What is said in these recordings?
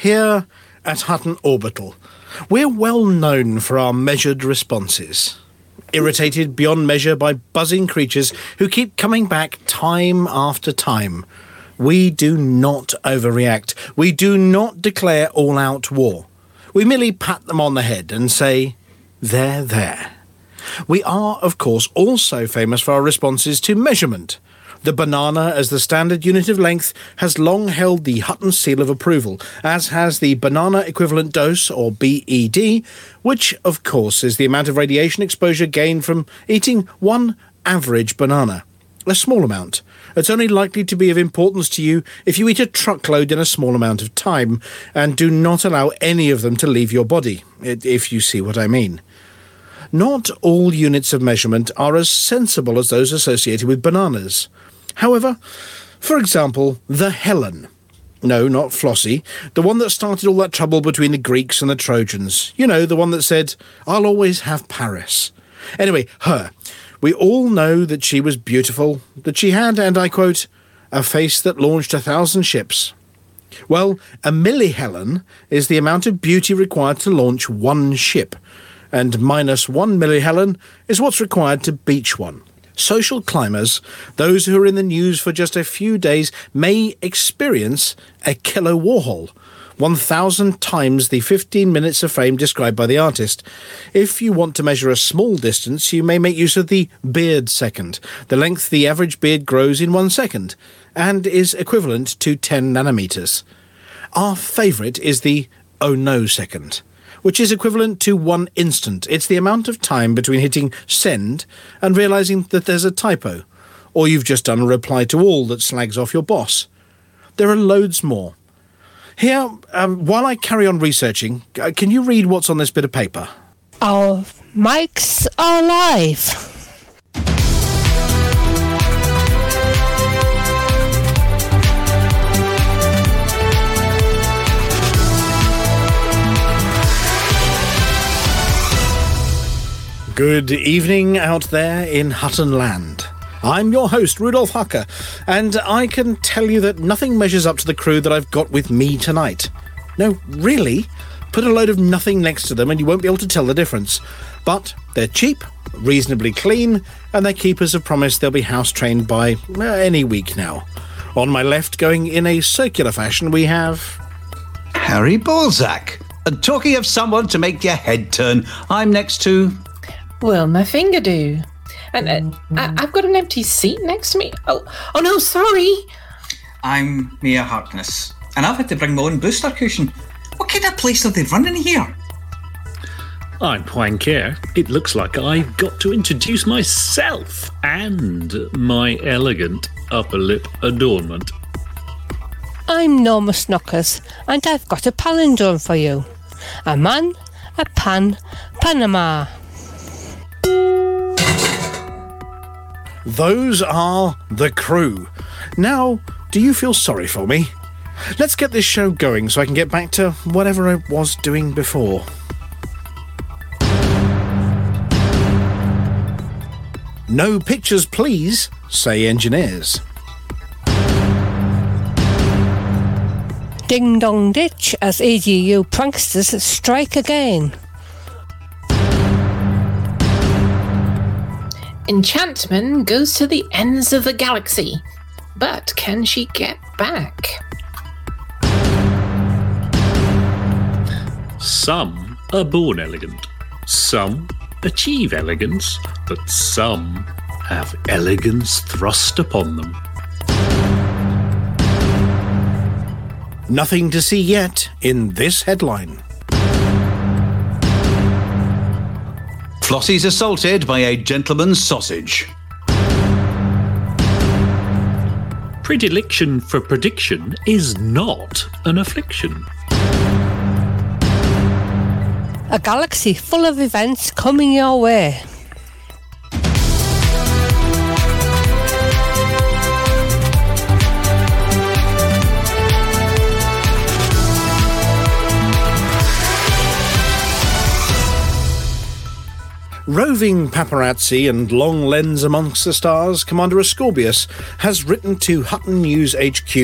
here at Hutton Orbital. We're well known for our measured responses, irritated beyond measure by buzzing creatures who keep coming back time after time. We do not overreact. We do not declare all-out war. We merely pat them on the head and say, "They're there." We are, of course, also famous for our responses to measurement. The banana as the standard unit of length has long held the Hutton seal of approval, as has the banana equivalent dose, or BED, which, of course, is the amount of radiation exposure gained from eating one average banana. A small amount. It's only likely to be of importance to you if you eat a truckload in a small amount of time, and do not allow any of them to leave your body, if you see what I mean. Not all units of measurement are as sensible as those associated with bananas. However, for example, the Helen. No, not Flossie. The one that started all that trouble between the Greeks and the Trojans. You know, the one that said, "I'll always have Paris." Anyway, her. We all know that she was beautiful, that she had, and I quote, "a face that launched 1,000 ships." Well, a millihelen is the amount of beauty required to launch one ship, and minus 1 millihelen is what's required to beach one. Social climbers, those who are in the news for just a few days, may experience a killer Warhol, 1,000 times the 15 minutes of fame described by the artist. If you want to measure a small distance, you may make use of the beard second, the length the average beard grows in 1 second, and is equivalent to 10 nanometers. Our favourite is the oh no second, which is equivalent to 1 instant. It's the amount of time between hitting send and realising that there's a typo, or you've just done a reply to all that slags off your boss. There are loads more. Here, while I carry on researching, can you read what's on this bit of paper? Our mics are live. Good evening out there in Hutton Land. I'm your host, Rudolf Hucker, and I can tell you that nothing measures up to the crew that I've got with me tonight. No, really? Put a load of nothing next to them and you won't be able to tell the difference. But they're cheap, reasonably clean, and their keepers have promised they'll be house-trained by any week now. On my left, going in a circular fashion, we have... Harry Balzac. And talking of someone to make your head turn, I'm next to... Will my finger do? And I've got an empty seat next to me. Oh no, sorry. I'm Mia Harkness, and I've had to bring my own booster cushion. What kind of place are they running here? I'm Pwang Care. It looks like I've got to introduce myself and my elegant upper lip adornment. I'm Norma Snockers, and I've got a palindrome for you. A man, a pan, Panama. Those are the crew. Now, do you feel sorry for me? Let's get this show going so I can get back to whatever I was doing before. No pictures, please, say engineers. Ding dong ditch as EDU pranksters strike again. Enchantman goes to the ends of the galaxy, but can she get back? Some are born elegant, some achieve elegance, but some have elegance thrust upon them. Nothing to see yet in this headline. Flossie's assaulted by a gentleman's sausage. Predilection for prediction is not an affliction. A galaxy full of events coming your way. Roving paparazzi and long lens amongst the stars, Commander Ascorbius has written to Hutton News HQ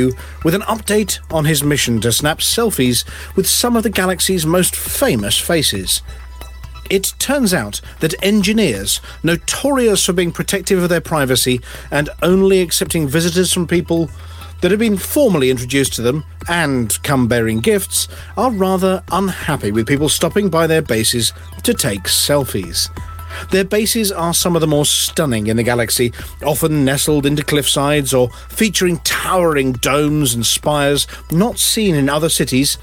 with an update on his mission to snap selfies with some of the galaxy's most famous faces. It turns out that engineers, notorious for being protective of their privacy and only accepting visitors from people that have been formally introduced to them and come bearing gifts, are rather unhappy with people stopping by their bases to take selfies. Their bases are some of the more stunning in the galaxy, often nestled into cliffsides or featuring towering domes and spires not seen in other cities,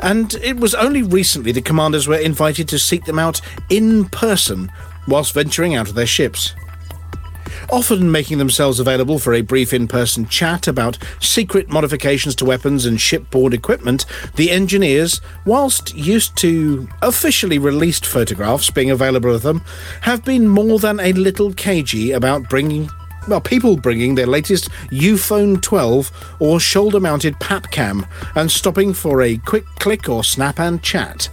and it was only recently that commanders were invited to seek them out in person whilst venturing out of their ships. Often making themselves available for a brief in-person chat about secret modifications to weapons and shipboard equipment, the engineers, whilst used to officially released photographs being available of them, have been more than a little cagey about people bringing their latest Uphone 12 or shoulder-mounted PapCam and stopping for a quick click or snap and chat.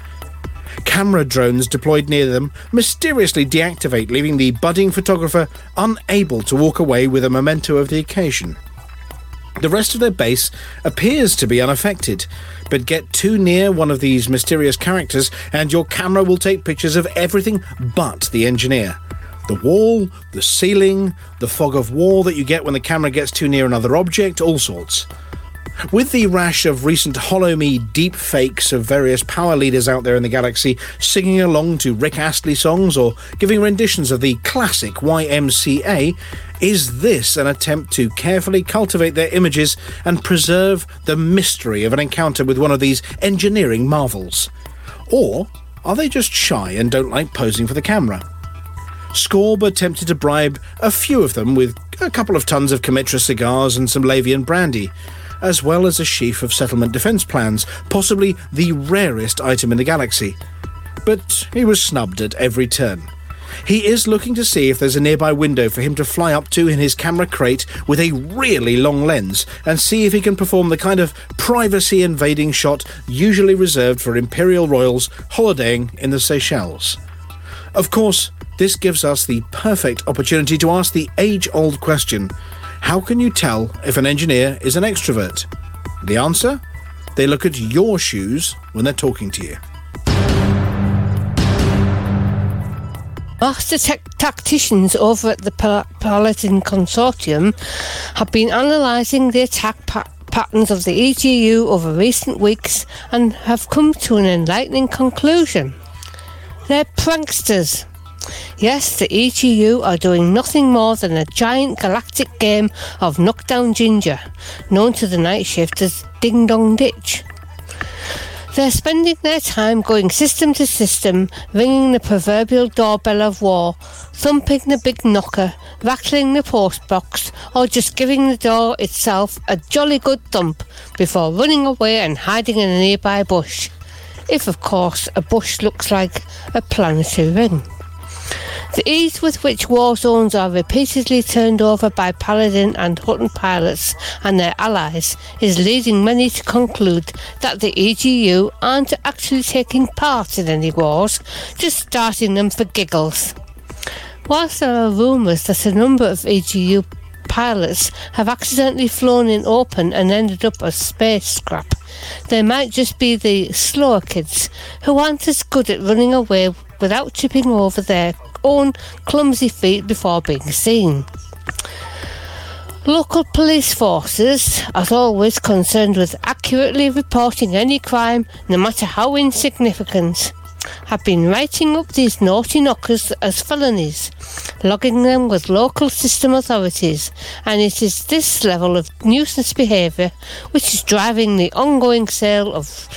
Camera drones deployed near them mysteriously deactivate, leaving the budding photographer unable to walk away with a memento of the occasion. The rest of their base appears to be unaffected, but get too near one of these mysterious characters and your camera will take pictures of everything but the engineer. The wall, the ceiling, the fog of war that you get when the camera gets too near another object, all sorts. With the rash of recent HoloMe deepfakes of various power leaders out there in the galaxy singing along to Rick Astley songs or giving renditions of the classic YMCA, is this an attempt to carefully cultivate their images and preserve the mystery of an encounter with one of these engineering marvels? Or are they just shy and don't like posing for the camera? Scorb attempted to bribe a few of them with a couple of tons of Comitra cigars and some Lavian brandy, as well as a sheaf of settlement defence plans, possibly the rarest item in the galaxy. But he was snubbed at every turn. He is looking to see if there's a nearby window for him to fly up to in his camera crate with a really long lens and see if he can perform the kind of privacy-invading shot usually reserved for Imperial Royals holidaying in the Seychelles. Of course, this gives us the perfect opportunity to ask the age-old question: how can you tell if an engineer is an extrovert? The answer? They look at your shoes when they're talking to you. Master tacticians over at the Paladin Consortium have been analysing the attack patterns of the EGU over recent weeks and have come to an enlightening conclusion. They're pranksters. Yes, the EGU are doing nothing more than a giant galactic game of knockdown ginger, known to the night shift as Ding Dong Ditch. They're spending their time going system to system, ringing the proverbial doorbell of war, thumping the big knocker, rattling the post box, or just giving the door itself a jolly good thump before running away and hiding in a nearby bush. If, of course, a bush looks like a planetary ring. The ease with which war zones are repeatedly turned over by Paladin and Hutton pilots and their allies is leading many to conclude that the EGU aren't actually taking part in any wars, just starting them for giggles. Whilst there are rumours that a number of EGU pilots have accidentally flown in open and ended up as space scrap, they might just be the slower kids who aren't as good at running away without tripping over their own clumsy feet before being seen. Local police forces, as always, concerned with accurately reporting any crime, no matter how insignificant, have been writing up these naughty knockers as felonies, logging them with local system authorities, and it is this level of nuisance behaviour which is driving the ongoing sales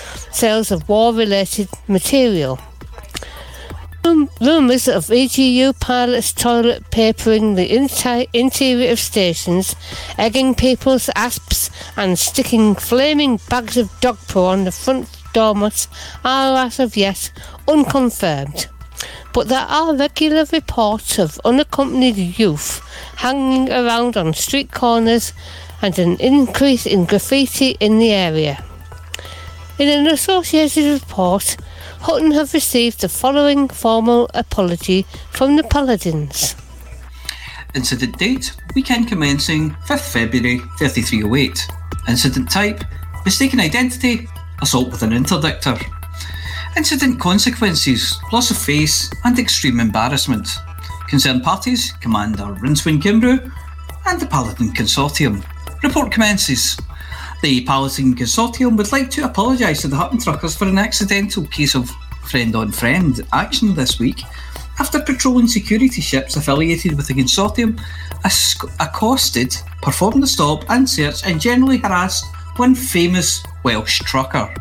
of war-related material. Rumours of EGU pilots toilet papering the interior of stations, egging people's asps and sticking flaming bags of dog poo on the front doormats are, as of yet, unconfirmed. But there are regular reports of unaccompanied youth hanging around on street corners and an increase in graffiti in the area. In an associated report, Hutton have received the following formal apology from the Paladins. Incident date, weekend commencing 5th February 3308. Incident type, mistaken identity, assault with an interdictor. Incident consequences, loss of face and extreme embarrassment. Concerned parties, Commander Rincewind Kimbrough and the Paladin Consortium. Report commences. The Paladin Consortium would like to apologise to the Hutton Truckers for an accidental case of friend-on-friend action this week after patrolling security ships affiliated with the Consortium accosted, performed a stop and search and generally harassed one famous Welsh trucker.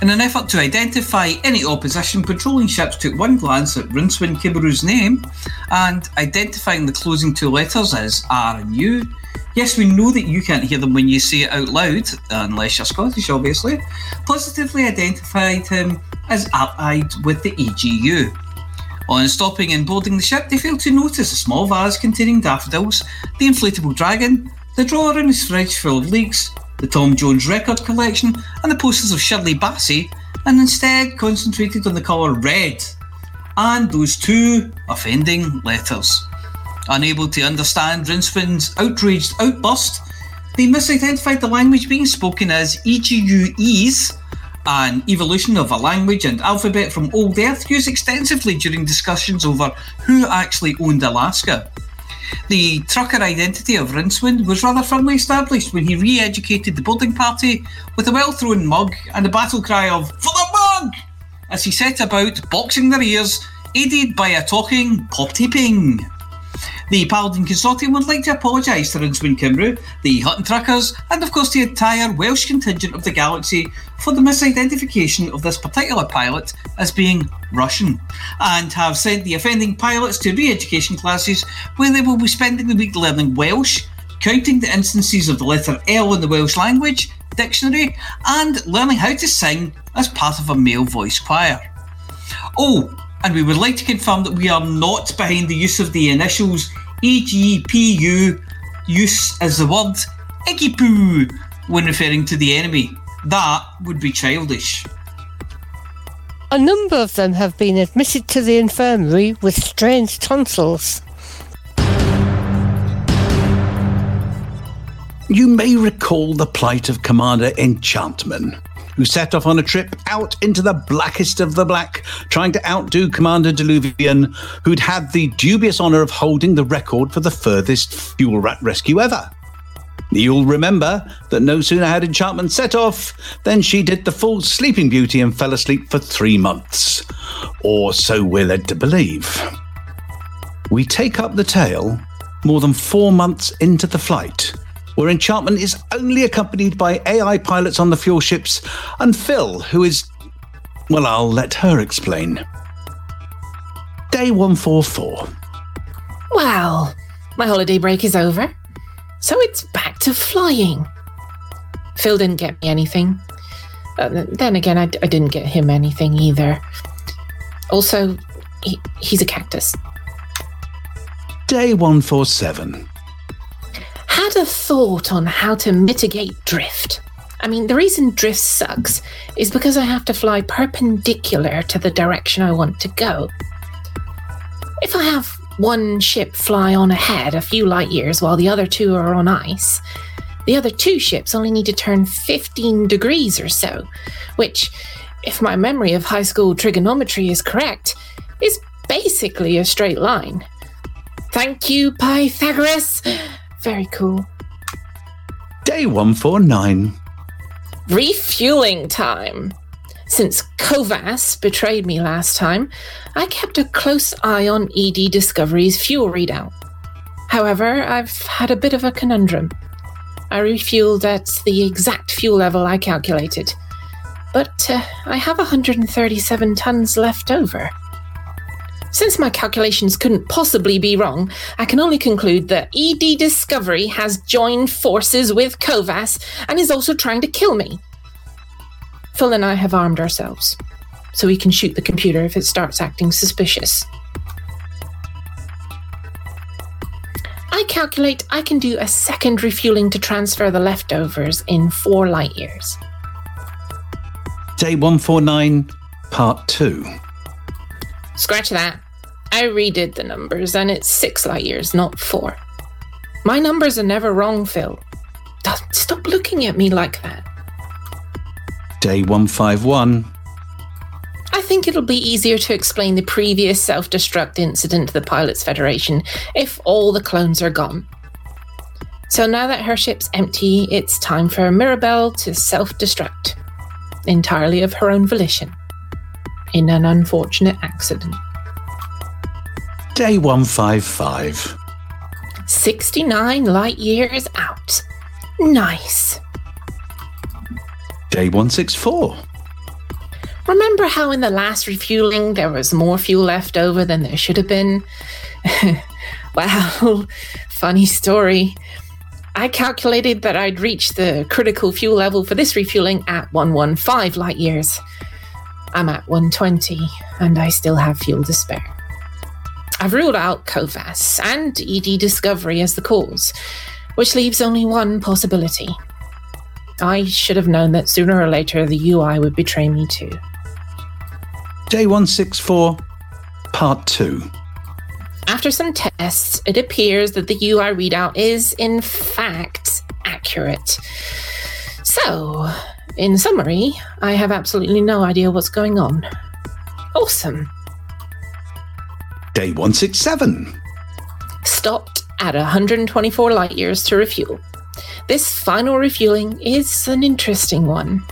In an effort to identify any opposition, patrolling ships took one glance at Rincewind Kimbrough's name and, identifying the closing two letters as R and U, yes, we know that you can't hear them when you say it out loud, unless you're Scottish, obviously, positively identified him as allied with the EGU. On stopping and boarding the ship, they failed to notice a small vase containing daffodils, the inflatable dragon, the drawer in his fridge full of leeks, the Tom Jones record collection, and the posters of Shirley Bassey, and instead concentrated on the colour red and those two offending letters. Unable to understand Rincewind's outraged outburst, they misidentified the language being spoken as EGUEs, an evolution of a language and alphabet from Old Earth used extensively during discussions over who actually owned Alaska. The trucker identity of Rincewind was rather firmly established when he re-educated the boarding party with a well-thrown mug and a battle cry of "For the mug!" as he set about boxing their ears, aided by a talking pop-taping. The Paladin Consortium would like to apologise to Rincewind Kimbrough, the Hutton Truckers and of course the entire Welsh contingent of the galaxy for the misidentification of this particular pilot as being Russian, and have sent the offending pilots to re-education classes where they will be spending the week learning Welsh, counting the instances of the letter L in the Welsh language dictionary and learning how to sing as part of a male voice choir. Oh, and we would like to confirm that we are not behind the use of the initials EGPU use as the word Egipoo when referring to the enemy. That would be childish. A number of them have been admitted to the infirmary with strange tonsils. You may recall the plight of Commander Enchantman, who set off on a trip out into the blackest of the black, trying to outdo Commander Diluvian, who'd had the dubious honour of holding the record for the furthest fuel rat rescue ever. You'll remember that no sooner had Enchantment set off than she did the full Sleeping Beauty and fell asleep for 3 months. Or so we're led to believe. We take up the tale more than 4 months into the flight, where Enchantment is only accompanied by AI pilots on the fuel ships and Phil, who is... well, I'll let her explain. Day 144. Well, my holiday break is over, so it's back to flying. Phil didn't get me anything. Then again, I didn't get him anything either. Also, he's a cactus. Day 147. Had a thought on how to mitigate drift. I mean, the reason drift sucks is because I have to fly perpendicular to the direction I want to go. If I have one ship fly on ahead a few light years while the other two are on ice, the other two ships only need to turn 15 degrees or so, which, if my memory of high school trigonometry is correct, is basically a straight line. Thank you, Pythagoras! Very cool. Day 149. Refueling time. Since Kovas betrayed me last time, I kept a close eye on ED Discovery's fuel readout. However, I've had a bit of a conundrum. I refueled at the exact fuel level I calculated, but I have 137 tons left over. Since my calculations couldn't possibly be wrong, I can only conclude that ED Discovery has joined forces with Kovas and is also trying to kill me. Phil and I have armed ourselves, so we can shoot the computer if it starts acting suspicious. I calculate I can do a second refueling to transfer the leftovers in 4 light years. Day 149, Part 2. Scratch that. I redid the numbers and it's 6 light years, not 4. My numbers are never wrong, Phil. Stop looking at me like that. Day 151. I think it'll be easier to explain the previous self-destruct incident to the Pilots Federation if all the clones are gone. So now that her ship's empty, it's time for Mirabelle to self-destruct, entirely of her own volition, in an unfortunate accident. Day 155. 69 light years out. Nice. Day 164. Remember how in the last refueling there was more fuel left over than there should have been? Well, funny story. I calculated that I'd reached the critical fuel level for this refueling at 115 light years. I'm at 120, and I still have fuel to spare. I've ruled out COVAS and ED Discovery as the cause, which leaves only one possibility. I should have known that sooner or later the UI would betray me too. Day 164, Part 2. After some tests, it appears that the UI readout is, in fact, accurate. So, in summary, I have absolutely no idea what's going on. Awesome. Day 167. Stopped at 124 light years to refuel. This final refueling is an interesting one.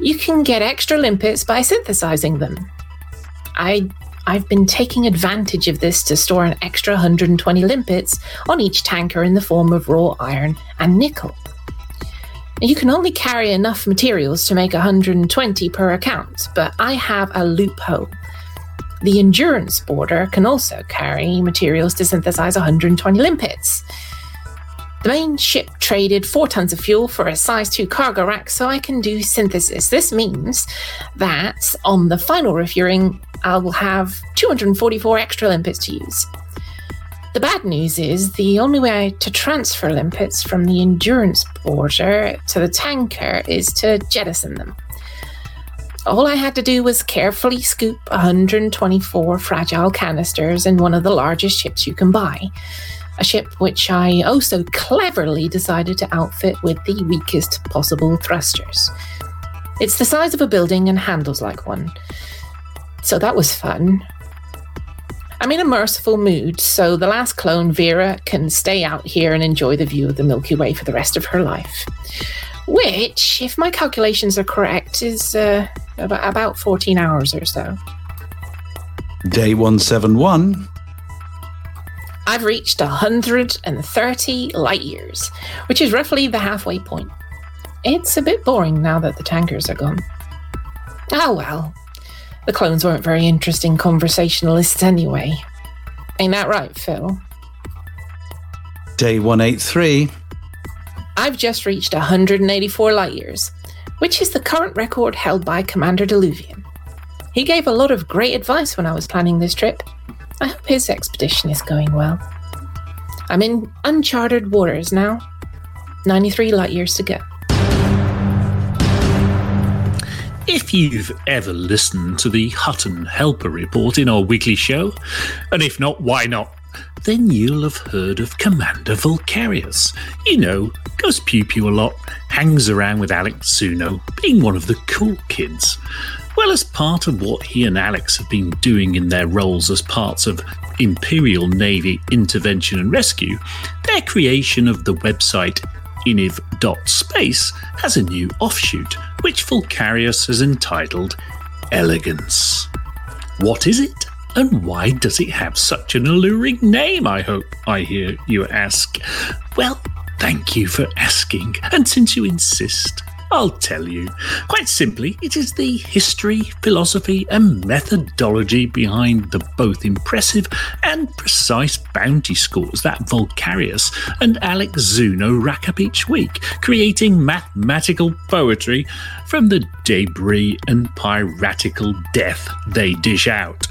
You can get extra limpets by synthesizing them. I've been taking advantage of this to store an extra 120 limpets on each tanker in the form of raw iron and nickel. You can only carry enough materials to make 120 per account, but I have a loophole. The endurance border can also carry materials to synthesize 120 limpets. The main ship traded 4 tons of fuel for a size 2 cargo rack, so I can do synthesis. This means that on the final refueling, I will have 244 extra limpets to use. The bad news is the only way to transfer limpets from the endurance border to the tanker is to jettison them. All I had to do was carefully scoop 124 fragile canisters in one of the largest ships you can buy, a ship which I also cleverly decided to outfit with the weakest possible thrusters. It's the size of a building and handles like one. So that was fun. I'm in a merciful mood, so the last clone, Vera, can stay out here and enjoy the view of the Milky Way for the rest of her life. Which, if my calculations are correct, is about 14 hours or so. Day 171. I've reached 130 light years, which is roughly the halfway point. It's a bit boring now that the tankers are gone. Oh well. The clones weren't very interesting conversationalists anyway. Ain't that right, Phil? Day 183. I've just reached 184 light years, which is the current record held by Commander Diluvian. He gave a lot of great advice when I was planning this trip. I hope his expedition is going well. I'm in uncharted waters now. 93 light years to go. If you've ever listened to the Hutton Helper Report in our weekly show, and if not, why not, then you'll have heard of Commander Vulcarius. You know, goes pew-pew a lot, hangs around with Alex Zuno, being one of the cool kids. Well, as part of what he and Alex have been doing in their roles as parts of Imperial Navy Intervention and Rescue, their creation of the website iniv.space has a new offshoot, which Vulcarius has entitled Elegance. What is it, and why does it have such an alluring name, I hope I hear you ask? Well, thank you for asking, and since you insist, I'll tell you. Quite simply, it is the history, philosophy, and methodology behind the both impressive and precise bounty scores that Vulcarius and Alex Zuno rack up each week, creating mathematical poetry from the debris and piratical death they dish out.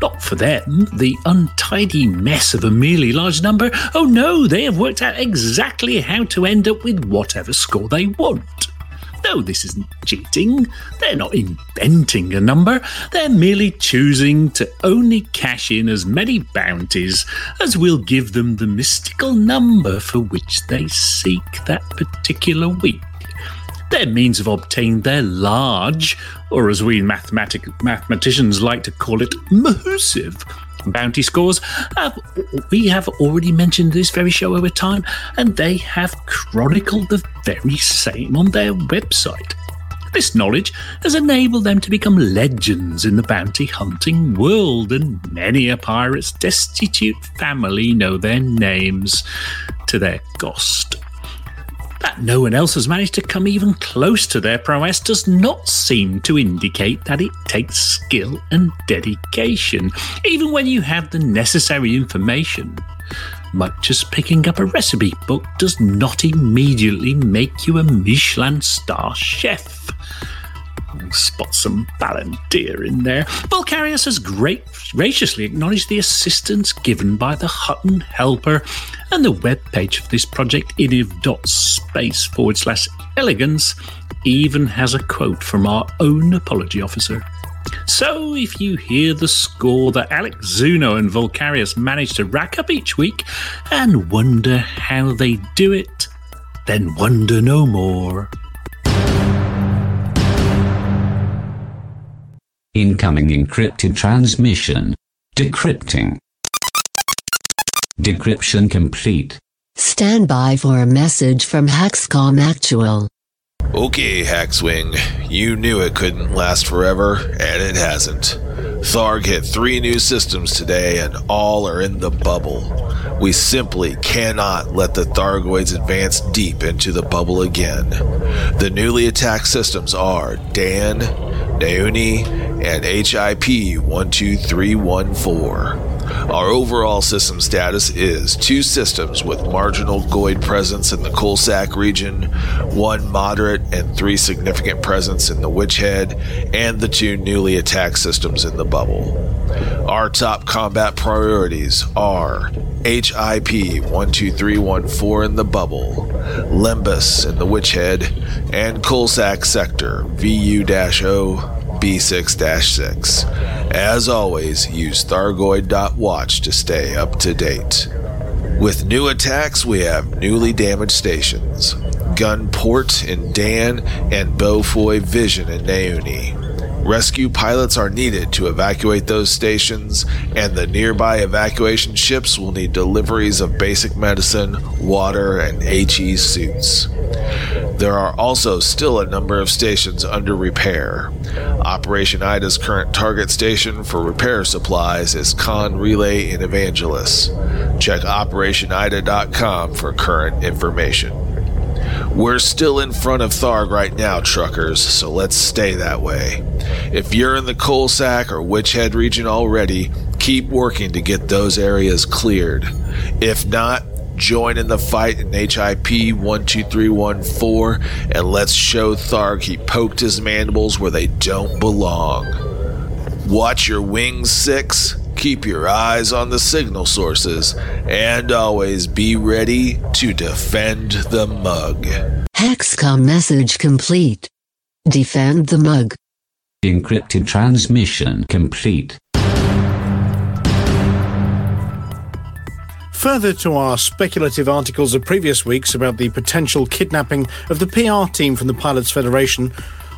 Not for them, the untidy mess of a merely large number. Oh no, they have worked out exactly how to end up with whatever score they want. No, this isn't cheating. They're not inventing a number. They're merely choosing to only cash in as many bounties as will give them the mystical number for which they seek that particular week. Their means of obtaining their large, or as we mathematicians like to call it, mahoosive bounty scores. We have already mentioned this very show over time, and they have chronicled the very same on their website. This knowledge has enabled them to become legends in the bounty hunting world, and many a pirate's destitute family know their names to their cost. That no one else has managed to come even close to their prowess does not seem to indicate that it takes skill and dedication, even when you have the necessary information. Much as picking up a recipe book does not immediately make you a Michelin star chef. I'll spot some Palantir in there. Vulcarius has graciously acknowledged the assistance given by the Hutton Helper, and the webpage of this project, iniv.space/elegance, even has a quote from our own apology officer. So if you hear the score that Alex Zuno and Vulcarius manage to rack up each week and wonder how they do it, then wonder no more. Incoming encrypted transmission. Decrypting. Decryption complete. Stand by for a message from Haxcom Actual. Okay, Haxwing. You knew it couldn't last forever, and it hasn't. Tharg hit 3 new systems today, and all are in the bubble. We simply cannot let the Thargoids advance deep into the bubble again. The newly attacked systems are Dan, Nauni, and HIP-12314. Our overall system status is 2 systems with marginal Goid presence in the Coalsack region, 1 moderate and 3 significant presence in the Witch Head, and the 2 newly attacked systems in the bubble. Our top combat priorities are HIP-12314 in the bubble, Lembus in the Witch Head, and Coalsack Sector VU-0. B6-6. As always, use Thargoid.watch to stay up to date. With new attacks, we have newly damaged stations. Gunport in Dan and Beaufoy Vision in Nauni. Rescue pilots are needed to evacuate those stations, and the nearby evacuation ships will need deliveries of basic medicine, water, and HE suits. There are also still a number of stations under repair. Operation Ida's current target station for repair supplies is Con Relay in Evangelis. Check OperationIda.com for current information. We're still in front of Tharg right now, truckers, so let's stay that way. If you're in the Coalsack or Witch Head region already, keep working to get those areas cleared. If not, join in the fight in HIP-12314, and let's show Tharg he poked his mandibles where they don't belong. Watch your wings, 6. Keep your eyes on the signal sources, and always be ready to defend the mug. Hexcom message complete. Defend the mug. Encrypted transmission complete. Further to our speculative articles of previous weeks about the potential kidnapping of the PR team from the Pilots Federation,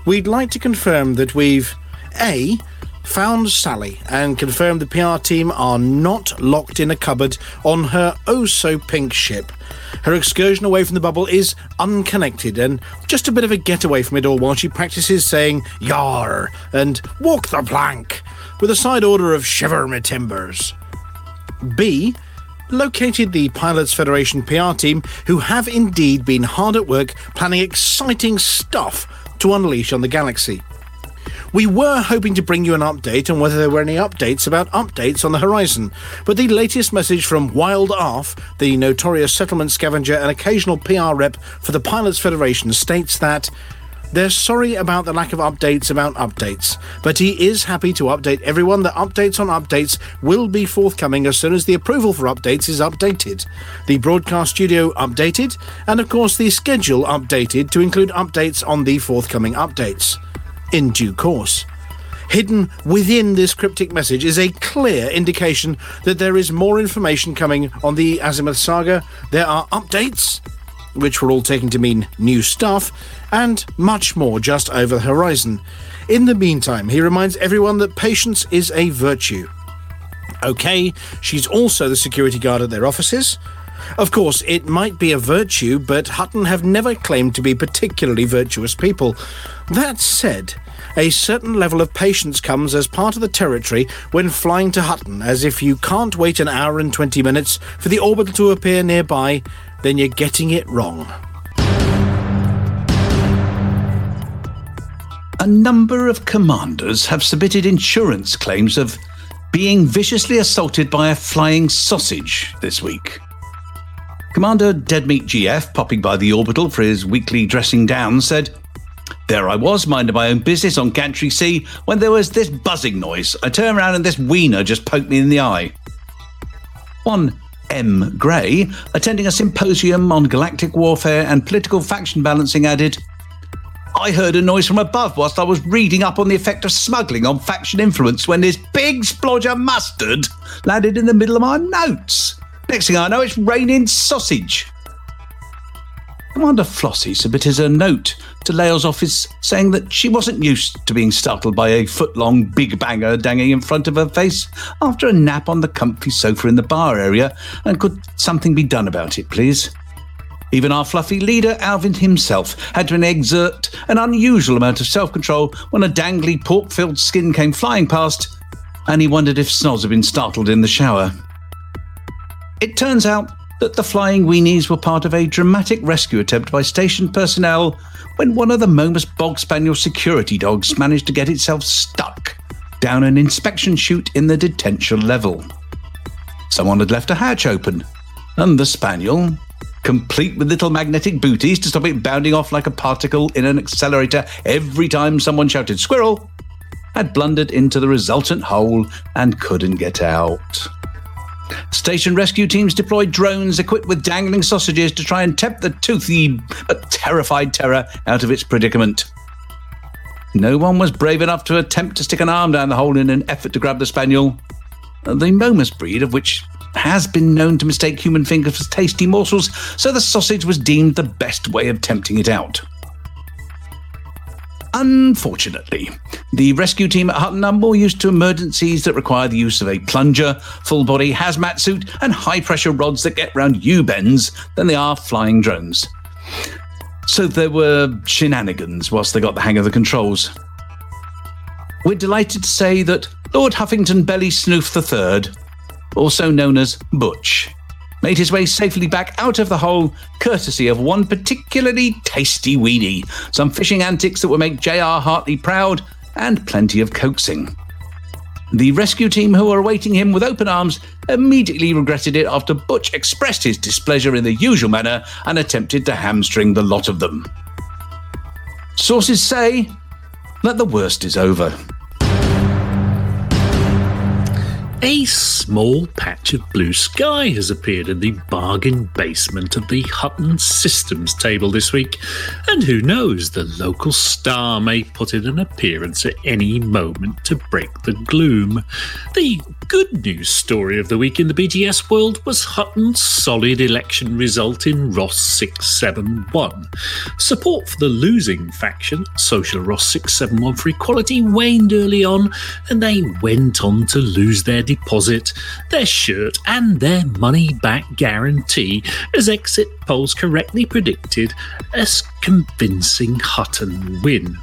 we'd like to confirm that we've A. found Sally and confirmed the PR team are not locked in a cupboard on her oh-so-pink ship. Her excursion away from the bubble is unconnected and just a bit of a getaway from it all while she practices saying "Yar" and "Walk the plank" with a side order of "Shiver my timbers." B. located the Pilots Federation PR team, who have indeed been hard at work planning exciting stuff to unleash on the galaxy. We were hoping to bring you an update on whether there were any updates about updates on the horizon, but the latest message from Wild Arf, the notorious settlement scavenger and occasional PR rep for the Pilots Federation, states that They're sorry about the lack of updates about updates, but he is happy to update everyone that updates on updates will be forthcoming as soon as the approval for updates is updated, the broadcast studio updated, and of course the schedule updated to include updates on the forthcoming updates. In due course. Hidden within this cryptic message is a clear indication that there is more information coming on the Azimuth Saga. There are updates, which we're all taking to mean new stuff, and much more just over the horizon. In the meantime, he reminds everyone that patience is a virtue. Okay, she's also the security guard at their offices. Of course, it might be a virtue, but Hutton have never claimed to be particularly virtuous people. That said, a certain level of patience comes as part of the territory when flying to Hutton, as if you can't wait an hour and 20 minutes for the orbital to appear nearby, then you're getting it wrong. A number of commanders have submitted insurance claims of being viciously assaulted by a flying sausage this week. Commander Deadmeat GF, popping by the orbital for his weekly dressing down, said, "There I was, minding my own business on Gantry C, when there was this buzzing noise. I turned around and this wiener just poked me in the eye." One M. Gray, attending a symposium on galactic warfare and political faction balancing, added, "I heard a noise from above whilst I was reading up on the effect of smuggling on faction influence when this big splodge of mustard landed in the middle of my notes. Next thing I know, it's raining sausage." Commander Flossie submitted a note to Lael's office saying that she wasn't used to being startled by a foot-long big banger dangling in front of her face after a nap on the comfy sofa in the bar area, and could something be done about it, please? Even our fluffy leader, Alvin himself, had to exert an unusual amount of self-control when a dangly pork-filled skin came flying past, and he wondered if Snoz had been startled in the shower. It turns out that the flying weenies were part of a dramatic rescue attempt by station personnel when one of the Momus Bog Spaniel security dogs managed to get itself stuck down an inspection chute in the detention level. Someone had left a hatch open, and the spaniel, complete with little magnetic booties to stop it bounding off like a particle in an accelerator every time someone shouted squirrel, had blundered into the resultant hole and couldn't get out. Station rescue teams deployed drones equipped with dangling sausages to try and tempt the toothy but terrified terror out of its predicament. No one was brave enough to attempt to stick an arm down the hole in an effort to grab the spaniel. The Momus breed, of which has been known to mistake human fingers for tasty morsels, so the sausage was deemed the best way of tempting it out. Unfortunately, the rescue team at Hutton are more used to emergencies that require the use of a plunger, full-body hazmat suit, and high-pressure rods that get round U-bends than they are flying drones. So there were shenanigans whilst they got the hang of the controls. We're delighted to say that Lord Huffington Belly Snoof III, also known as Butch, made his way safely back out of the hole, courtesy of one particularly tasty weenie, some fishing antics that would make J.R. Hartley proud, and plenty of coaxing. The rescue team, who were awaiting him with open arms, immediately regretted it after Butch expressed his displeasure in the usual manner and attempted to hamstring the lot of them. Sources say that the worst is over. A small patch of blue sky has appeared in the bargain basement of the Hutton Systems table this week, and who knows, the local star may put in an appearance at any moment to break the gloom. The good news story of the week in the BGS world was Hutton's solid election result in Ross 671. Support for the losing faction, Social Ross 671 for Equality, waned early on, and they went on to lose their deposit, their shirt and their money back guarantee, as exit polls correctly predicted a convincing Hutton win.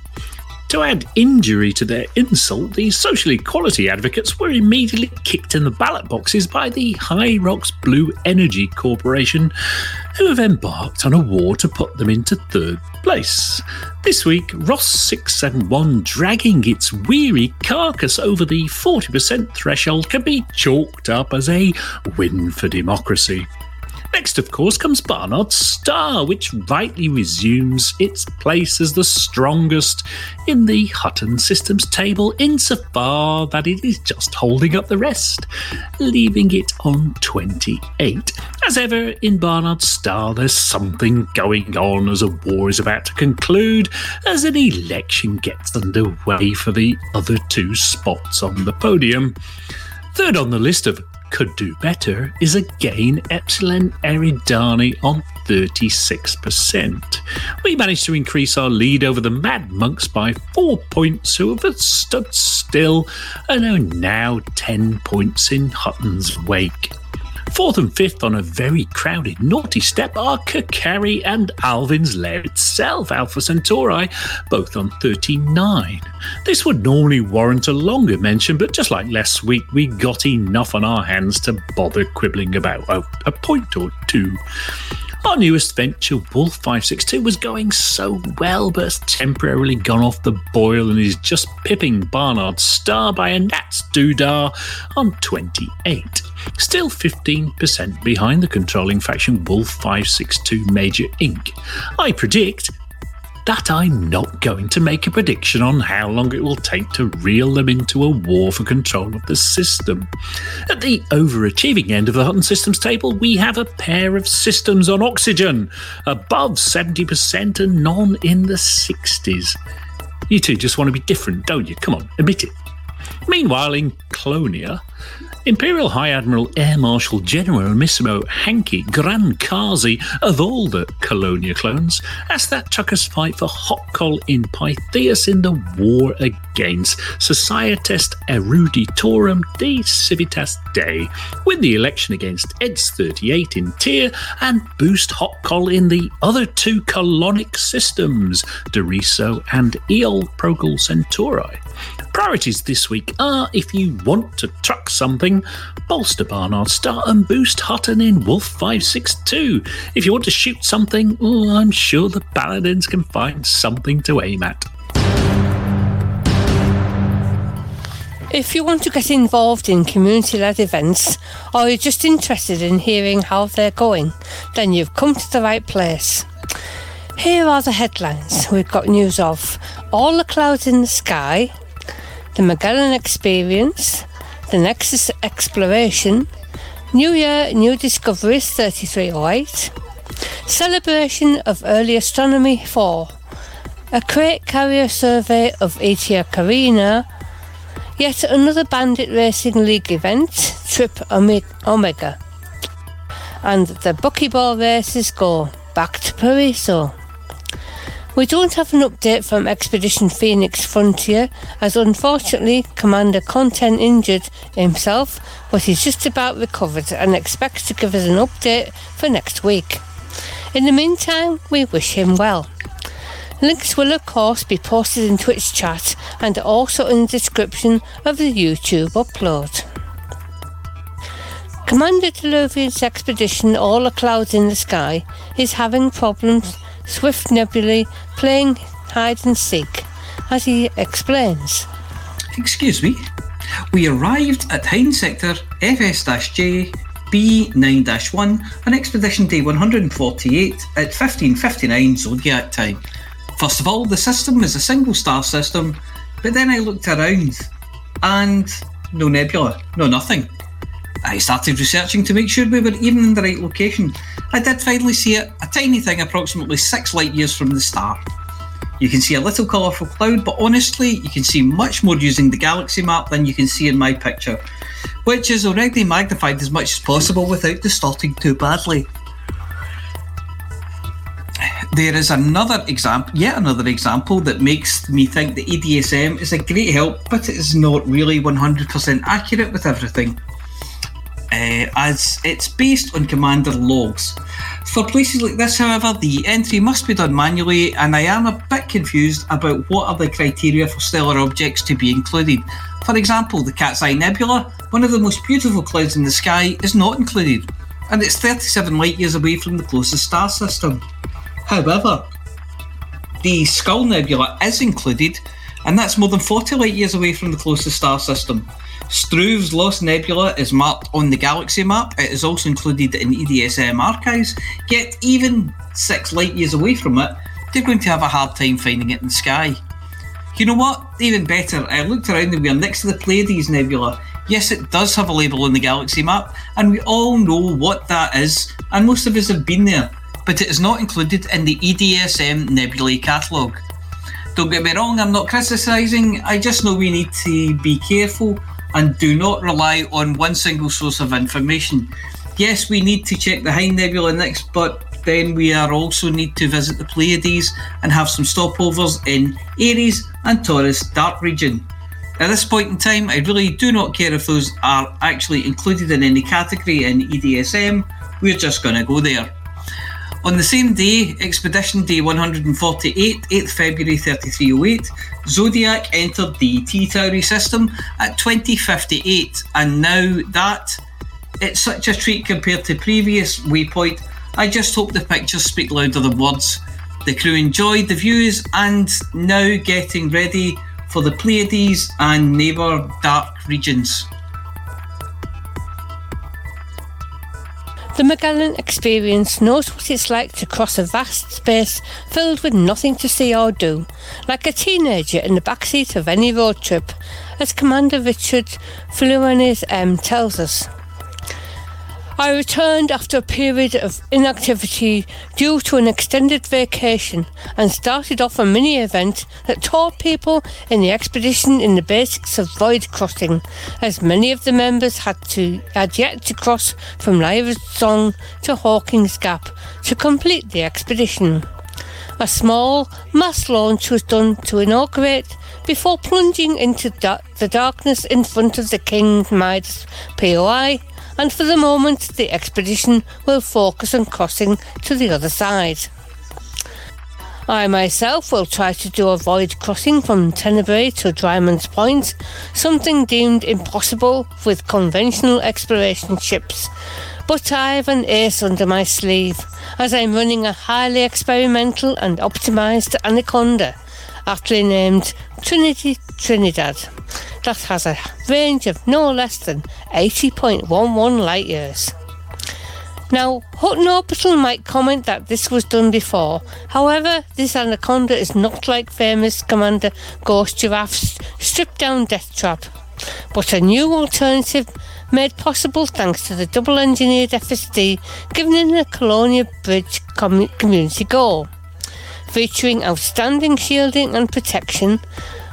To add injury to their insult, the social equality advocates were immediately kicked in the ballot boxes by the High Rocks Blue Energy Corporation, who have embarked on a war to put them into third place. This week, Ross 671 dragging its weary carcass over the 40% threshold can be chalked up as a win for democracy. Next, of course, comes Barnard's Star, which rightly resumes its place as the strongest in the Hutton Systems table insofar that it is just holding up the rest, leaving it on 28. As ever, in Barnard's Star, there's something going on as a war is about to conclude, as an election gets underway for the other two spots on the podium. Third on the list of could do better is again Epsilon Eridani on 36%. We managed to increase our lead over the Mad Monks by 4 points, who have stood still and are now 10 points in Hutton's wake. Fourth and fifth on a very crowded naughty step are Kakari and Alvin's Lair itself, Alpha Centauri, both on 39. This would normally warrant a longer mention, but just like last week, we got enough on our hands to bother quibbling about a point or two. Our newest venture, Wolf 562, was going so well, but has temporarily gone off the boil and is just pipping Barnard's Star by a Nat's Doodah on 28. Still 15% behind the controlling faction Wolf 562 Major Inc. I predict that I'm not going to make a prediction on how long it will take to reel them into a war for control of the system. At the overachieving end of the Hutton Systems table, we have a pair of systems on oxygen, above 70% and none in the 60s. You two just want to be different, don't you? Come on, admit it. Meanwhile, in Clonia, Imperial High Admiral Air Marshal General Missimo Hankey Grand Kazi, of all the Colonia clones, has that truckers fight for Hotcol in Pythias in the war against Societas Eruditorum de Civitas Dei, win the election against EDS 38 in Tyr, and boost Hotcol in the other two colonic systems, Deriso and Eol Progal Centauri. Priorities this week are, if you want to truck something, bolster Barnard's Star and boost Hutton in Wolf 562. If you want to shoot something, I'm sure the Paladins can find something to aim at. If you want to get involved in community-led events, or you're just interested in hearing how they're going, then you've come to the right place. Here are the headlines we've got news of: All the Clouds in the Sky, the Magellan Experience, the Nexus Exploration, New Year, New Discoveries 3308, Celebration of Early Astronomy 4, a Crate Carrier Survey of Aetia Carina, yet another Bandit Racing League event, Trip Omega, and the Buckyball races go back to Pariso. We don't have an update from Expedition Phoenix Frontier, as unfortunately Commander Content injured himself, but he's just about recovered and expects to give us an update for next week. In the meantime, we wish him well. Links will of course be posted in Twitch chat and also in the description of the YouTube upload. Commander Deluvian's expedition All the Clouds in the Sky is having problems Swift Nebulae playing hide and seek, as he explains. Excuse me, we arrived at Hind Sector FS-J B9-1 on Expedition Day 148 at 15:59 Zodiac time. First of all, the system is a single star system, but then I looked around and no nebula, no nothing. I started researching to make sure we were even in the right location. I did finally see it, a tiny thing approximately 6 light years from the star. You can see a little colourful cloud, but honestly, you can see much more using the galaxy map than you can see in my picture, which is already magnified as much as possible without distorting too badly. There is yet another example that makes me think the ADSM is a great help, but it is not really 100% accurate with everything, as it's based on commander logs. For places like this, however, the entry must be done manually, and I am a bit confused about what are the criteria for stellar objects to be included. For example, the Cat's Eye Nebula, one of the most beautiful clouds in the sky, is not included, and it's 37 light years away from the closest star system. However, the Skull Nebula is included, and that's more than 40 light years away from the closest star system. Struve's Lost Nebula is marked on the galaxy map. It is also included in EDSM archives, yet even 6 light years away from it, they're going to have a hard time finding it in the sky. You know what? Even better, I looked around and we are next to the Pleiades Nebula. Yes, it does have a label on the galaxy map, and we all know what that is, and most of us have been there, but it is not included in the EDSM Nebulae catalogue. Don't get me wrong, I'm not criticising, I just know we need to be careful and do not rely on one single source of information. Yes, we need to check the Hind Nebula next, but then we are also need to visit the Pleiades and have some stopovers in Aries and Taurus Dark Region. At this point in time, I really do not care if those are actually included in any category in EDSM, we're just going to go there. On the same day, Expedition Day 148, 8th February 3308, Zodiac entered the T Tauri system at 2058, and now that, it's such a treat compared to previous waypoint. I just hope the pictures speak louder than words. The crew enjoyed the views and now getting ready for the Pleiades and neighbour dark regions. The Magellan Experience knows what it's like to cross a vast space filled with nothing to see or do, like a teenager in the backseat of any road trip, as Commander Richard Fluanes tells us. I returned after a period of inactivity due to an extended vacation and started off a mini-event that taught people in the expedition in the basics of void crossing, as many of the members had yet to cross from Liaison to Hawkins Gap to complete the expedition. A small mass launch was done to inaugurate before plunging into the darkness in front of the King Midas POI, and for the moment the expedition will focus on crossing to the other side. I myself will try to do a void crossing from Tenebrae to Dryman's Point, something deemed impossible with conventional exploration ships, but I have an ace under my sleeve as I'm running a highly experimental and optimised Anaconda, aptly named Trinity Trinidad, that has a range of no less than 80.11 light years. Now, Hutton Orbital might comment that this was done before. However, this Anaconda is not like famous Commander Ghost Giraffe's stripped-down death trap, but a new alternative made possible thanks to the double-engineered FSD given in the Colonia Bridge community goal, featuring outstanding shielding and protection,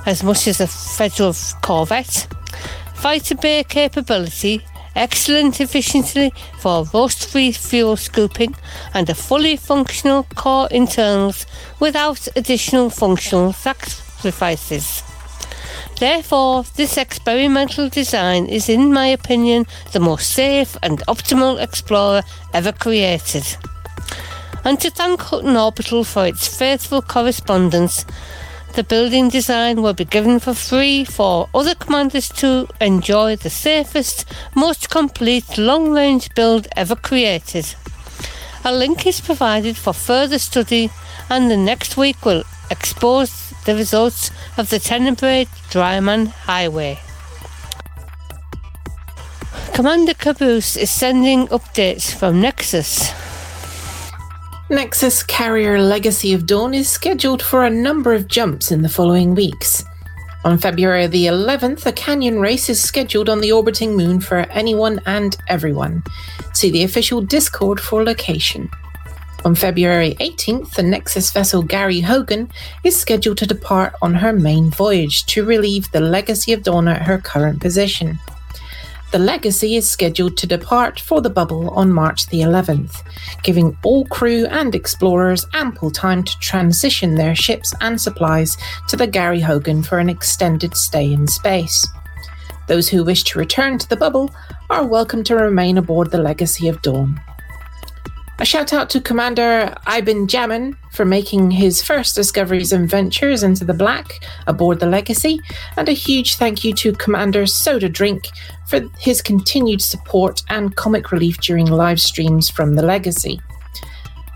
as much as a Federal Corvette, fighter bay capability, excellent efficiency for rust-free fuel scooping, and a fully functional core internals without additional functional sacrifices. Therefore, this experimental design is, in my opinion, the most safe and optimal Explorer ever created. And to thank Hutton Orbital for its faithful correspondence, the building design will be given for free for other commanders to enjoy the safest, most complete long-range build ever created. A link is provided for further study, and the next week will expose the results of the Tenebrae-Dryman Highway. Commander Caboose is sending updates from Nexus. Nexus carrier Legacy of Dawn is scheduled for a number of jumps in the following weeks. On February the 11th, a canyon race is scheduled on the orbiting moon for anyone and everyone. See the official Discord for location. On February 18th, the Nexus vessel Gary Hogan is scheduled to depart on her main voyage to relieve the Legacy of Dawn at her current position. The Legacy is scheduled to depart for the bubble on March the 11th, giving all crew and explorers ample time to transition their ships and supplies to the Gary Hogan for an extended stay in space. Those who wish to return to the bubble are welcome to remain aboard the Legacy of Dawn. A shout out to Commander Ibn Jamin for making his first discoveries and ventures into the black aboard the Legacy, and a huge thank you to Commander Soda Drink for his continued support and comic relief during live streams from the Legacy.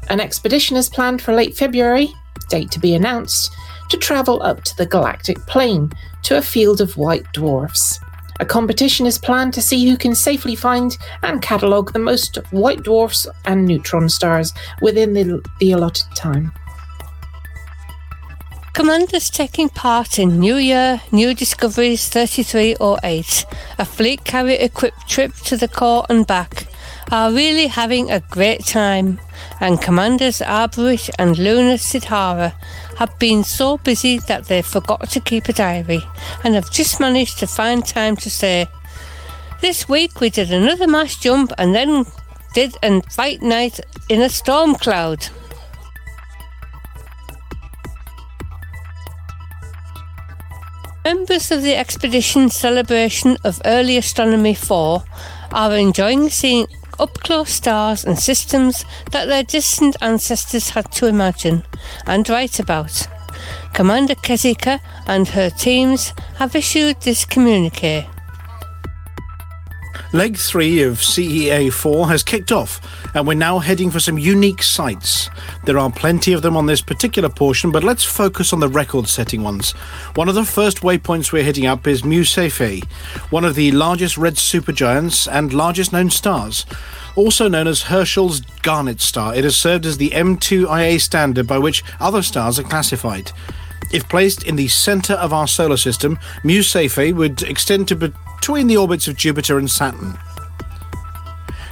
An expedition is planned for late February, date to be announced, to travel up to the galactic plane to a field of white dwarfs. A competition is planned to see who can safely find and catalogue the most white dwarfs and neutron stars within the allotted time. Commanders taking part in New Year, New Discoveries 3308, a fleet carrier-equipped trip to the core and back, are really having a great time, and Commanders Arborish and Lunar Sidhara have been so busy that they forgot to keep a diary and have just managed to find time to say, "This week we did another mass jump and then did a fight night in a storm cloud." Members of the Expedition Celebration of Early Astronomy 4 are enjoying seeing up-close stars and systems that their distant ancestors had to imagine and write about. Commander Kezika and her teams have issued this communique. Leg 3 of CEA 4 has kicked off, and we're now heading for some unique sights. There are plenty of them on this particular portion, but let's focus on the record-setting ones. One of the first waypoints we're hitting up is Mu Cephei, one of the largest red supergiants and largest known stars. Also known as Herschel's Garnet Star, it has served as the M2IA standard by which other stars are classified. If placed in the centre of our solar system, Mu Cephei would extend to between the orbits of Jupiter and Saturn.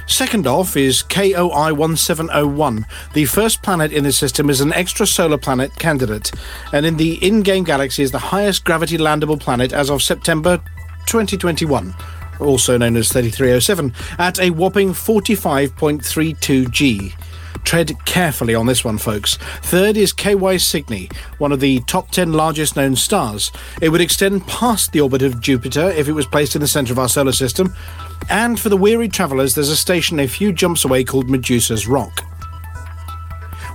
Second off is KOI 1701. The first planet in the system is an extrasolar planet candidate, and in the in-game galaxy is the highest gravity landable planet as of September 2021, also known as 3307, at a whopping 45.32 G. Tread carefully on this one, folks. Third is KY Cygni, one of the top 10 largest known stars. It would extend past the orbit of Jupiter if it was placed in the centre of our solar system. And for the weary travellers, there's a station a few jumps away called Medusa's Rock.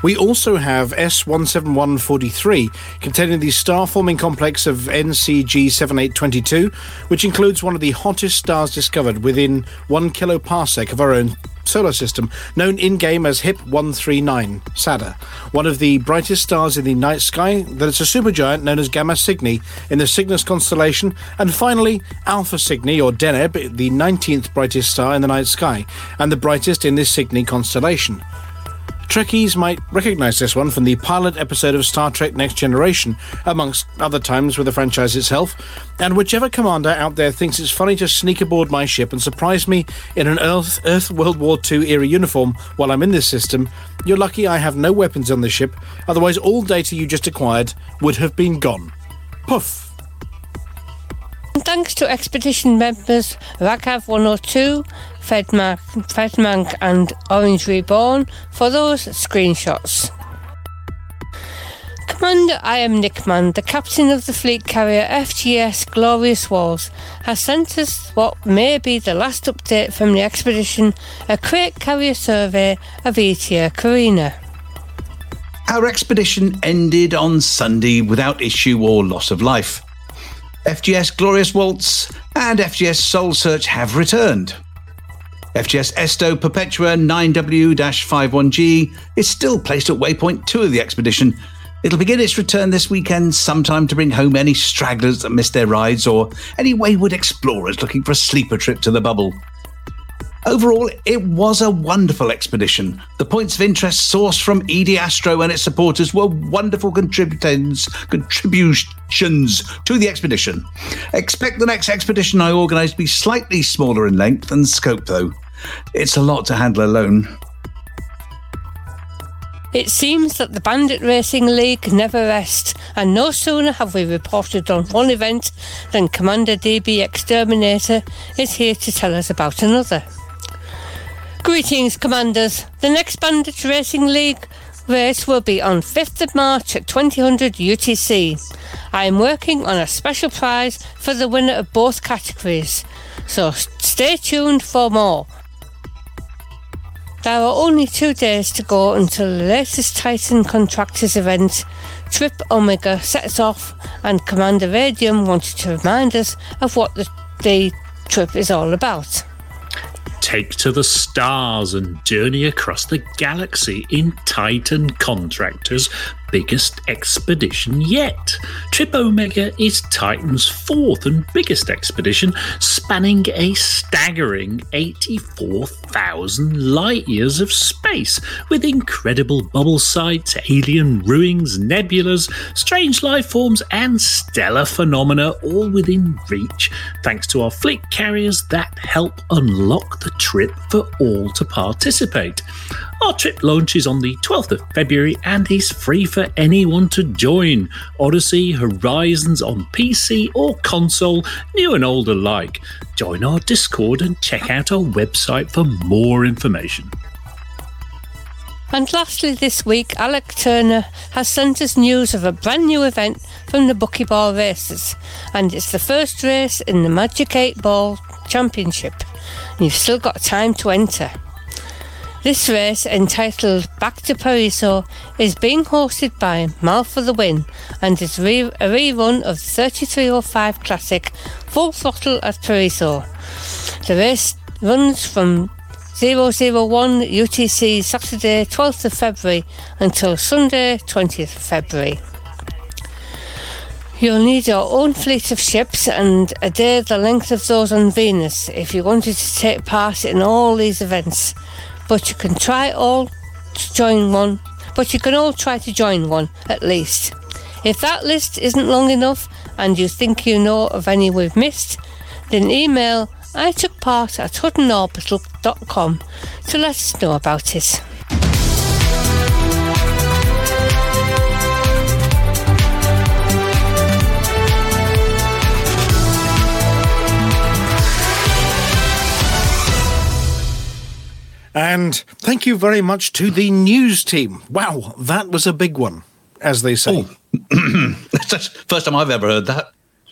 We also have S17143, containing the star-forming complex of NCG 7822, which includes one of the hottest stars discovered within 1 kiloparsec of our own solar system, known in-game as HIP 139 Sadr, one of the brightest stars in the night sky, that it's a supergiant known as Gamma Cygni in the Cygnus constellation, and finally Alpha Cygni, or Deneb, the 19th brightest star in the night sky, and the brightest in this Cygni constellation. Trekkies might recognise this one from the pilot episode of Star Trek Next Generation, amongst other times with the franchise itself, and whichever commander out there thinks it's funny to sneak aboard my ship and surprise me in an Earth World War II era uniform while I'm in this system, you're lucky I have no weapons on the ship, otherwise all data you just acquired would have been gone. Poof! Thanks to Expedition members Rakav 102, FedMank and Orange Reborn for those screenshots. Commander I Am Nickman, the captain of the fleet carrier FGS Glorious Walls, has sent us what may be the last update from the expedition, a crate carrier survey of ETA Carina. Our expedition ended on Sunday without issue or loss of life. FGS Glorious Waltz and FGS Soul Search have returned. FGS Esto Perpetua 9W-51G is still placed at waypoint 2 of the expedition. It'll begin its return this weekend sometime to bring home any stragglers that missed their rides or any wayward explorers looking for a sleeper trip to the bubble. Overall, it was a wonderful expedition. The points of interest sourced from ED Astro and its supporters were wonderful contributions to the expedition. Expect the next expedition I organise to be slightly smaller in length and scope, though. It's a lot to handle alone. It seems that the Bandit Racing League never rests, and no sooner have we reported on one event than Commander DB Exterminator is here to tell us about another. Greetings, Commanders. The next Bandit Racing League race will be on 5th of March at 2000 UTC. I am working on a special prize for the winner of both categories, so stay tuned for more. There are only 2 days to go until the latest Titan Contractors event, Trip Omega, sets off, and Commander Radium wanted to remind us of what the trip is all about. Take to the stars and journey across the galaxy in Titan Contractors biggest expedition yet. Trip Omega is Titan's fourth and biggest expedition, spanning a staggering 84,000 light years of space, with incredible bubble sights, alien ruins, nebulas, strange life forms and stellar phenomena all within reach, thanks to our fleet carriers that help unlock the trip for all to participate. Our trip launches on the 12th of February and is free for anyone to join. Odyssey, Horizons on PC or console, new and old alike. Join our Discord and check out our website for more information. And lastly this week, Alec Turner has sent us news of a brand new event from the Buckyballs Races, and it's the first race in the Magic 8 Ball Championship. You've still got time to enter. This race, entitled Back to Paraiso, is being hosted by Mal for the Win and is a rerun of the 3305 Classic Full Throttle at Paraiso. The race runs from 001 UTC Saturday 12th of February until Sunday 20th of February. You'll need your own fleet of ships and a day the length of those on Venus if you wanted to take part in all these events. But you can all try to join one at least. If that list isn't long enough and you think you know of any we've missed, then email itookpart@huttonorbital.com to let us know about it. And thank you very much to the news team. Wow, that was a big one, as they say. Oh. That's the first time I've ever heard that.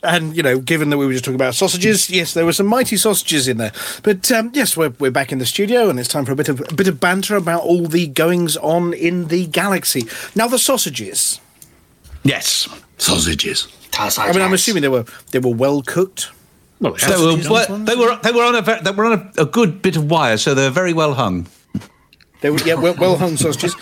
And, you know, given that we were just talking about sausages, yes, there were some mighty sausages in there. But, yes, we're back in the studio, and it's time for a bit of banter about all the goings-on in the galaxy. Now, the sausages. Yes, sausages. I mean, I'm assuming they were well-cooked. Well, they were on a good bit of wire, so they're very well hung. They were well hung sausages.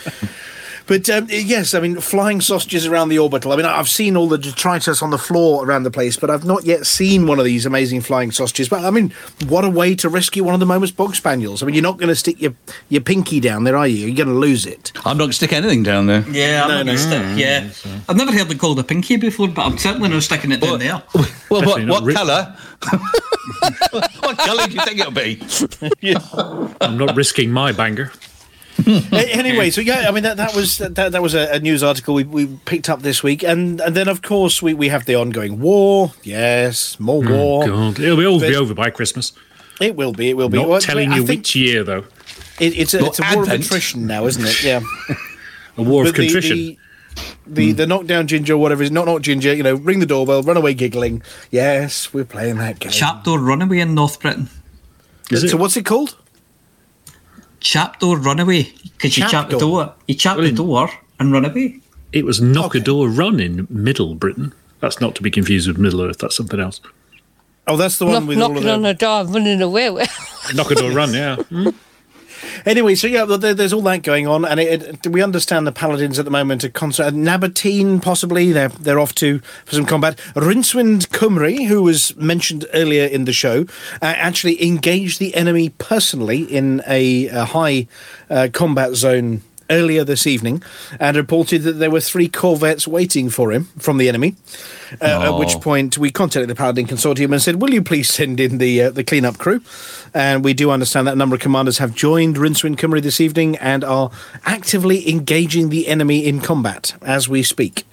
But yes, I mean, flying sausages around the orbital. I mean, I've seen all the detritus on the floor around the place, but I've not yet seen one of these amazing flying sausages. But I mean, what a way to rescue one of the moment's bog spaniels. I mean, you're not going to stick your pinky down there, are you? You're going to lose it. I'm not going to stick anything down there. Yeah, I'm not going to stick. Yeah, I've never heard it called a pinky before, but I'm certainly not sticking it down there. Well, what colour? What colour do you think it'll be? Yeah. I'm not risking my banger. Anyway, so yeah, I mean that was a news article we picked up this week, and then of course we have the ongoing war. Yes, more war. God. It'll all be over by Christmas. It will be. It will be. Not telling you which year though. It's a war of attrition now, isn't it? Yeah, a war of contrition. The knockdown ginger, whatever is not ginger, you know, ring the doorbell, run away giggling. Yes, we're playing that game. Chapdoor Runaway in North Britain. So what's it called? Chapdoor Runaway. Because you chap the door. You chap the door and run away. It was knock-a-door run in Middle Britain. That's not to be confused with Middle Earth. That's something else. Oh, that's the one with all of the... Knocking on a door and running away with. Knock-a-door run, yeah. Mm. Anyway, so yeah, there's all that going on, and we understand the Paladins at the moment are Nabatine, possibly. They're off to for some combat. Rincewind Cymru, who was mentioned earlier in the show, actually engaged the enemy personally in a high combat zone earlier this evening, and reported that there were 3 corvettes waiting for him from the enemy. At which point we contacted the Paladin Consortium and said, "Will you please send in the cleanup crew?" And we do understand that a number of commanders have joined Rincewind Cymru this evening and are actively engaging the enemy in combat as we speak.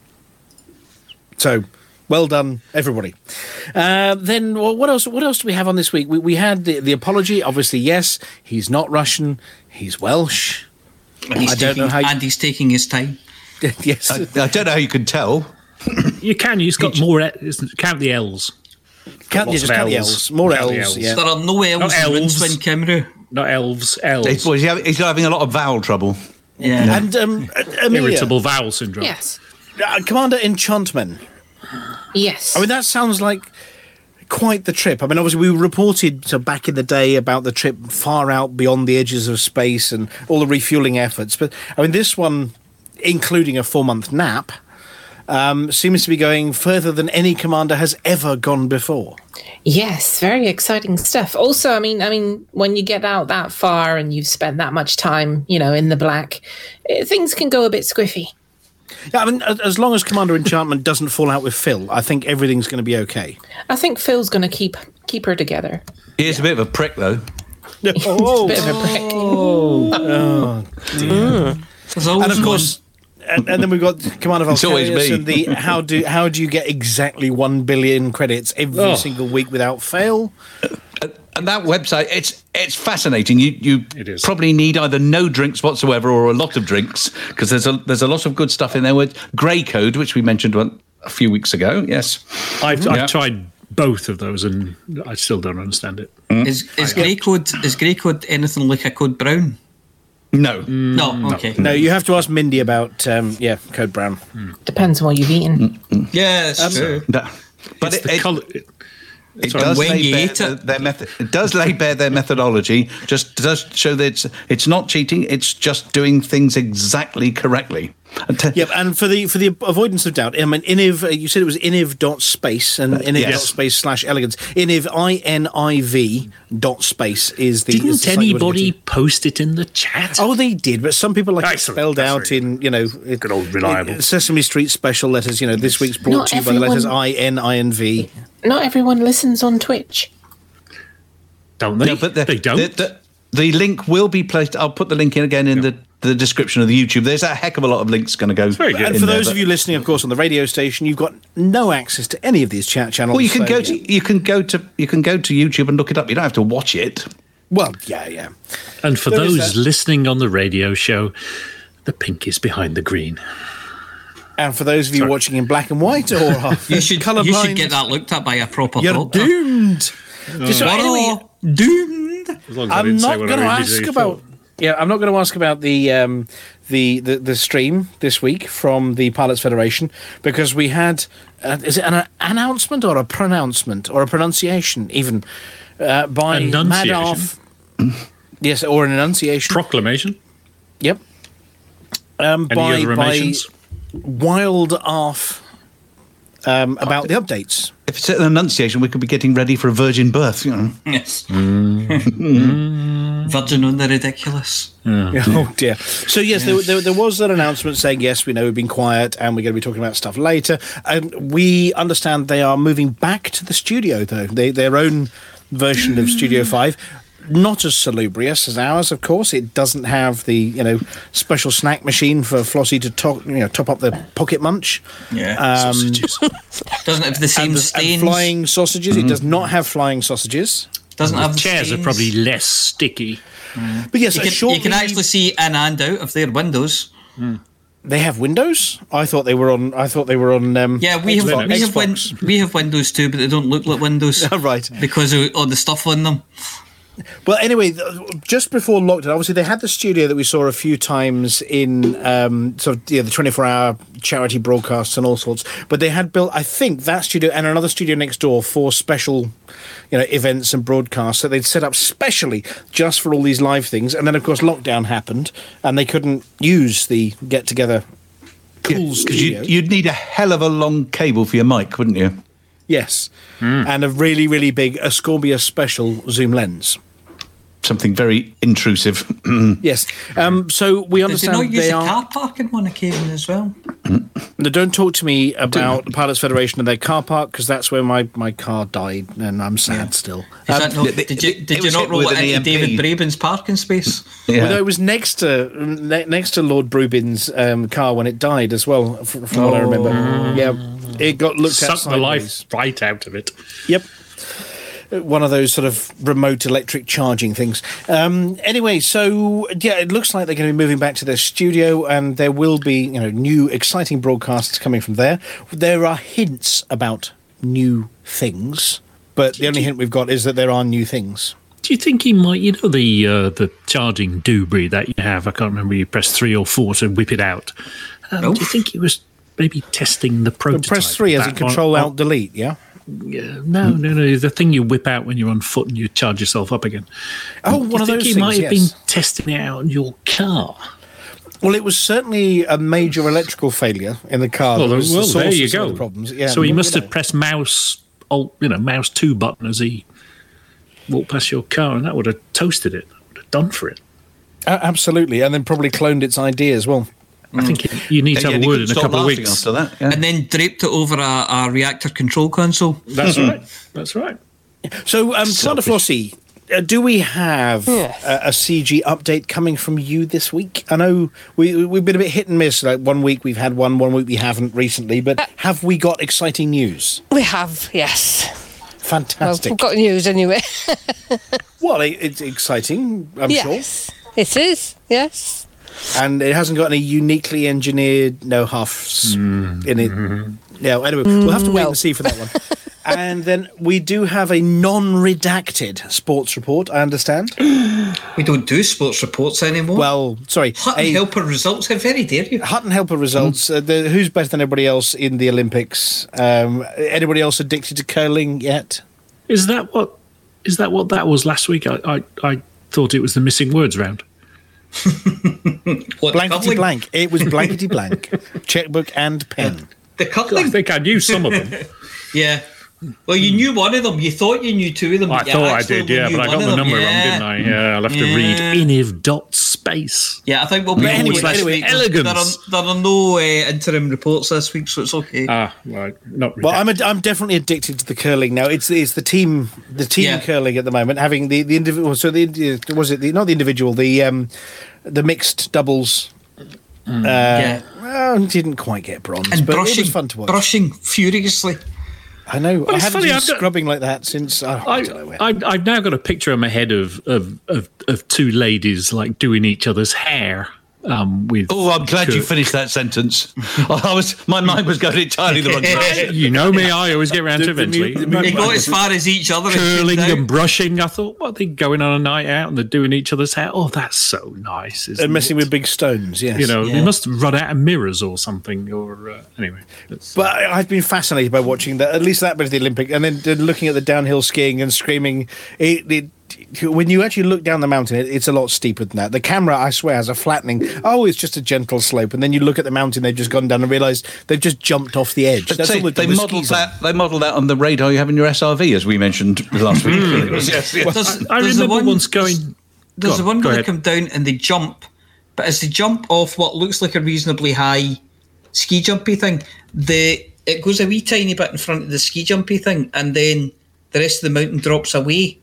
So, well done, everybody. Then, well, what else do we have on this week? We had the apology. Obviously, yes, he's not Russian; he's Welsh. And he's taking his time. Yes, I don't know how you can tell. You can. You've got more. Count the L's. Count the L's. More L's. Yeah. There are no L's in Rincewind Cymru. Not elves. L's. He's having a lot of vowel trouble. Yeah. No. And Amelia. Irritable vowel syndrome. Yes. Commander Enchantman. Yes. I mean, that sounds like quite the trip. I mean, obviously, we reported back in the day about the trip far out beyond the edges of space and all the refueling efforts. But, I mean, this one including a 4-month nap, seems to be going further than any commander has ever gone before. Yes, very exciting stuff. Also, I mean, when you get out that far and you've spent that much time, you know, in the black, things can go a bit squiffy. Yeah, I mean, as long as Commander Enchantment doesn't fall out with Phil, I think everything's going to be okay. I think Phil's going to keep her together. He is a bit of a prick, though. Oh, bit of a prick. Oh, dear. And of course, and then we've got Commander Valkyrius and the how do you get exactly 1 billion credits every single week without fail? And that website, it's fascinating. You probably need either no drinks whatsoever or a lot of drinks, because there's a lot of good stuff in there. With Grey Code, which we mentioned a few weeks ago, yes. I've tried both of those and I still don't understand it. Mm. Is Grey Code anything like a Code Brown? No. No, okay. No, you have to ask Mindy about, Code Brown. Mm. Depends on what you've eaten. Mm. Yeah, that's true. No. But it does lay bare their methodology. Just does show that it's not cheating. It's just doing things exactly correctly. And for the avoidance of doubt, I mean, Iniv. You said it was Iniv.space and Iniv.space/elegance. Iniv INIV.space is the. Didn't anybody post it in the chat? Oh, they did, but some people like it spelled out in good old reliable Sesame Street special letters. You know, this week's brought to you by the letters ININV. Not everyone listens on Twitch. Don't they? No, but they don't. The link will be placed. I'll put the link in again in the description of the YouTube. There's a heck of a lot of links going to go. Very good. And for those of you listening, of course, on the radio station, you've got no access to any of these chat channels. Well, you can go to YouTube and look it up. You don't have to watch it. Well, yeah. And for those listening on the radio show, the pink is behind the green. And for those of you watching in black and white or colourblind, you should get that looked at by a proper doctor. You're doomed. Doomed. I'm not going to ask about. Yeah, I'm not going to ask about the stream this week from the Pilots Federation, because we had is it an announcement or a pronouncement or a pronunciation even by Madoff? Yes, or an enunciation proclamation. Yep. Any other emissions? Wild Arf about the updates. If it's an annunciation, we could be getting ready for a virgin birth, you know. Yes. Virgin on the ridiculous. Yeah. Oh, dear. So, yes. There was an announcement saying, yes, we know we've been quiet and we're going to be talking about stuff later. And we understand they are moving back to the studio, though. Their own version of Studio 5. Not as salubrious as ours, of course. It doesn't have the special snack machine for Flossie to top up the pocket munch. Yeah, sausages. Doesn't have the same stains. And flying sausages. Mm-hmm. It does not have flying sausages. Doesn't have the chairs stains. Are probably less sticky. Mm. But yes, you can actually see in and out of their windows. Mm. They have windows? I thought they were on. We have windows too, but they don't look like windows. Right, because of all the stuff on them. Well, anyway, just before lockdown, obviously they had the studio that we saw a few times in the 24-hour charity broadcasts and all sorts. But they had built, I think, that studio and another studio next door for special, events and broadcasts that they'd set up specially just for all these live things. And then, of course, lockdown happened, and they couldn't use the get-together cool studio. You'd need a hell of a long cable for your mic, wouldn't you? Yes, and a really, really big Ascorbia special zoom lens. Something very intrusive. Yes. So we understand they use a car park in one occasion as well. No, don't talk to me about the Pilots Federation and their car park, because that's where my car died and I'm sad still. Did you not roll it into David Brabin's parking space? Yeah. Well, no, it was next to Lord Brubin's car when it died as well, from what I remember. Yeah, it got looked at. Sucked the life right out of it. Yep. One of those sort of remote electric charging things. Anyway, so, it looks like they're going to be moving back to their studio, and there will be, new exciting broadcasts coming from there. There are hints about new things, but the only hint we've got is that there are new things. Do you think he might, the charging doobry that you have, I can't remember, you press 3 or 4 to whip it out. Do you think he was maybe testing the prototype? Press 3 as in Control-Alt-Delete, yeah? Yeah, no. The thing you whip out when you're on foot and you charge yourself up again. Oh, one of those things. You might have been testing it out in your car. Well, it was certainly a major electrical failure in the car. Well, was the there you go. The yeah, so he must have pressed mouse 2 button as he walked past your car, and that would have toasted it. That would have done for it. Absolutely, and then probably cloned its idea as well. I think you need to have a word in a couple of weeks after that, yeah. And then draped it over a reactor control console. That's right. That's right. So, Commander Flossie, do we have a CG update coming from you this week? I know we've been a bit hit and miss. Like 1 week we've had one week we haven't recently. But have we got exciting news? We have, yes. Fantastic. Well, we've got news anyway. Well, it's exciting. I'm sure. Yes, it is. Yes. And it hasn't got any uniquely engineered no huffs in it. Yeah, anyway, we'll have to wait and see for that one. And then we do have a non-redacted sports report, I understand. We don't do sports reports anymore. Well, sorry. Hutton Helper results, how very dare you. Hutton Helper results, who's better than everybody else in the Olympics? Anybody else addicted to curling yet? Is that what that was last week? I thought it was the missing words round. Blankety blank. It was blankety blank. Checkbook and pen. The cuddling. I think I knew some of them. Yeah. Well, you knew one of them. You thought you knew two of them. I thought I did, but I got the number wrong, didn't I? Yeah, I'll have to read iniv.space. Yeah, I think we'll be anyway, elegance. There are no interim reports this week, so it's okay. Ah, right. Not really. Well, I'm definitely addicted to the curling now. It's the team curling at the moment, having the individual. So the mixed doubles. Well, didn't quite get bronze, and but brushing, it was fun to watch. Brushing furiously. I know. Well, I haven't been scrubbing like that since. I've now got a picture in my head of two ladies like doing each other's hair. I'm glad you finished that sentence. My mind was going entirely the wrong direction. You know me, I always get around to eventually. They got as far as each other. Curling and brushing. I thought, what are they going on a night out and they're doing each other's hair? Oh, that's so nice. They're messing with big stones, yes. You know, they must run out of mirrors or something. Or anyway. But I've been fascinated by watching that, at least that bit of the Olympic, and then looking at the downhill skiing and screaming. When you actually look down the mountain, it's a lot steeper than that. The camera, I swear, has a flattening. Oh, it's just a gentle slope. And then you look at the mountain they've just gone down and realise they've just jumped off the edge. That's all they modelled that. They modelled that on the radar you have in your SRV, as we mentioned last week. Yes. Well, I remember once going. There's the one where they come down and they jump, but as they jump off what looks like a reasonably high ski jumpy thing, it goes a wee tiny bit in front of the ski jumpy thing, and then the rest of the mountain drops away.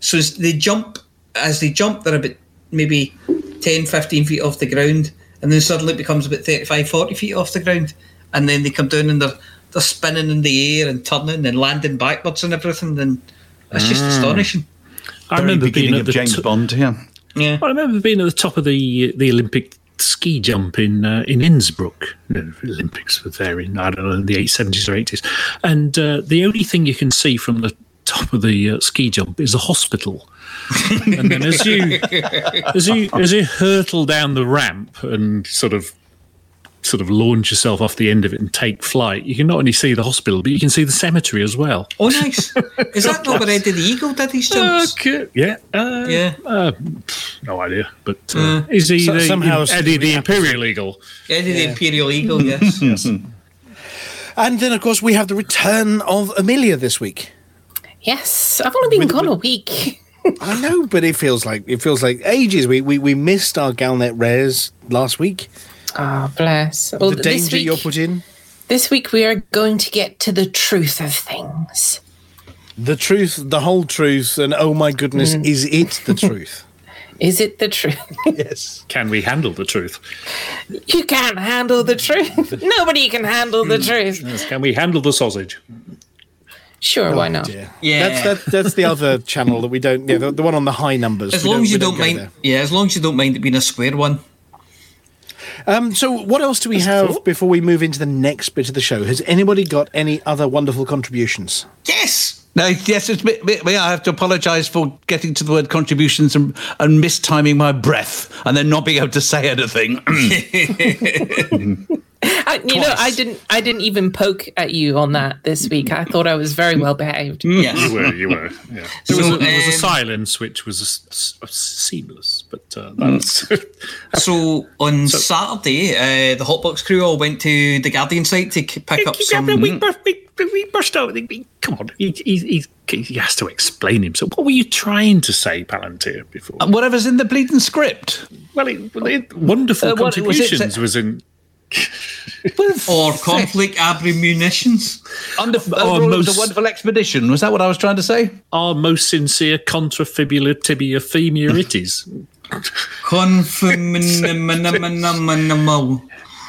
So as they jump, they're about maybe 10, 15 feet off the ground, and then suddenly it becomes about 35, 40 feet off the ground, and then they come down and they're spinning in the air and turning and landing backwards and everything, and it's just astonishing. I remember being at the James Bond, yeah. I remember being at the top of the Olympic ski jump in Innsbruck. Olympics were there in, I don't know, the 70s or 80s, and the only thing you can see from the top of the ski jump is a hospital, and then as you hurtle down the ramp and sort of launch yourself off the end of it and take flight, you can not only see the hospital, but you can see the cemetery as well. Oh, nice! Is that not where Eddie the Eagle did his jumps? Okay. Yeah. No idea. But is he Eddie the Imperial Eagle? Eddie the Imperial Eagle. Yes. Yes. And then, of course, we have the return of Amelia this week. Yes, I've only been gone a week. I know, but it feels like ages. We missed our Galnet Rares last week. Ah, oh, bless. Well, the danger you're put in. This week we are going to get to the truth of things. The truth, the whole truth, and oh my goodness, is it the truth? Is it the truth? Yes. Can we handle the truth? You can't handle the truth. Nobody can handle the truth. Yes. Can we handle the sausage? Sure, why not? Dear. Yeah, that's the other channel that we don't. Yeah, the one on the high numbers. As long as you don't mind. There. Yeah, as long as you don't mind it being a square one. So, what else do we have before we move into the next bit of the show? Has anybody got any other wonderful contributions? Yes. No. Yes, it's me. I have to apologise for getting to the word contributions and mistiming my breath and then not being able to say anything. I didn't even poke at you on that this week. I thought I was very well behaved. Yes. You were. Yeah. There was a silence which was a seamless, but that's so on Saturday, the Hotbox crew all went to the Guardian site to pick up some. We burst out. Come on, he has to explain himself. What were you trying to say, Palantir, before? Whatever's in the bleeding script. Well, wonderful contributions was in. Or conflict ammunitions. The wonderful expedition. Was that what I was trying to say? Our most sincere contrafibula tibia femuritis.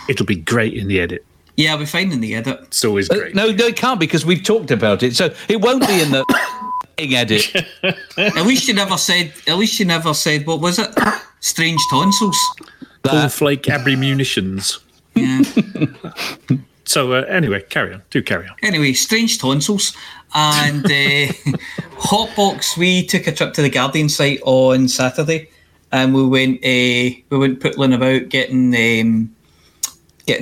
It'll be great in the edit. Yeah, I'll be fine in the edit. It's always great. No, it can't, because we've talked about it. So it won't be in the edit. At least you never said, what was it? Strange tonsils. Cornflake abremunitions. Yeah. So anyway, carry on. Do carry on. Anyway, strange tonsils. And Hotbox, we took a trip to the Guardian site on Saturday, and we went pootling about getting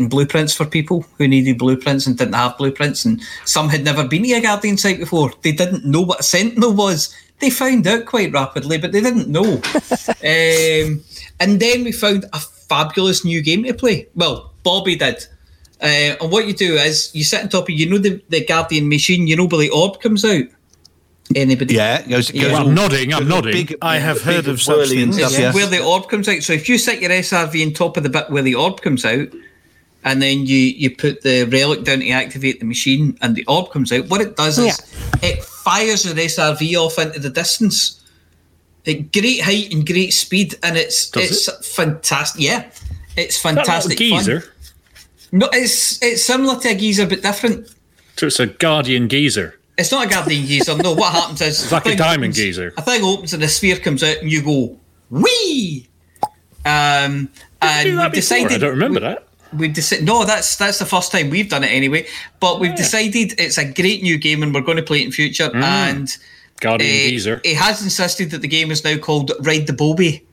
blueprints for people who needed blueprints and didn't have blueprints, and some had never been to a Guardian site before. They didn't know what a Sentinel was. They found out quite rapidly, but they didn't know. And then we found a fabulous new game to play. Well, Bobby did. And what you do is you sit on top of, the Guardian machine, where the orb comes out. Anybody? Yeah, I'm nodding. Big, I have heard of such things. Yes. Where the orb comes out. So if you set your SRV on top of the bit where the orb comes out, and then you put the relic down to activate the machine, and the orb comes out, what it does is it fires an SRV off into the distance at great height and great speed, and it's fantastic. Yeah, it's fantastic. Is that like a geyser? No, it's similar to a geyser but different. So it's a Guardian geyser. It's not a Guardian geyser. No, what happens is it's like a diamond geyser. A thing opens and a sphere comes out, and you go whee. And we decided. I don't remember that. We decided. No, that's the first time we've done it anyway. But we've decided it's a great new game, and we're going to play it in future. And Guardian geyser. He has insisted that the game is now called Ride the Bobby.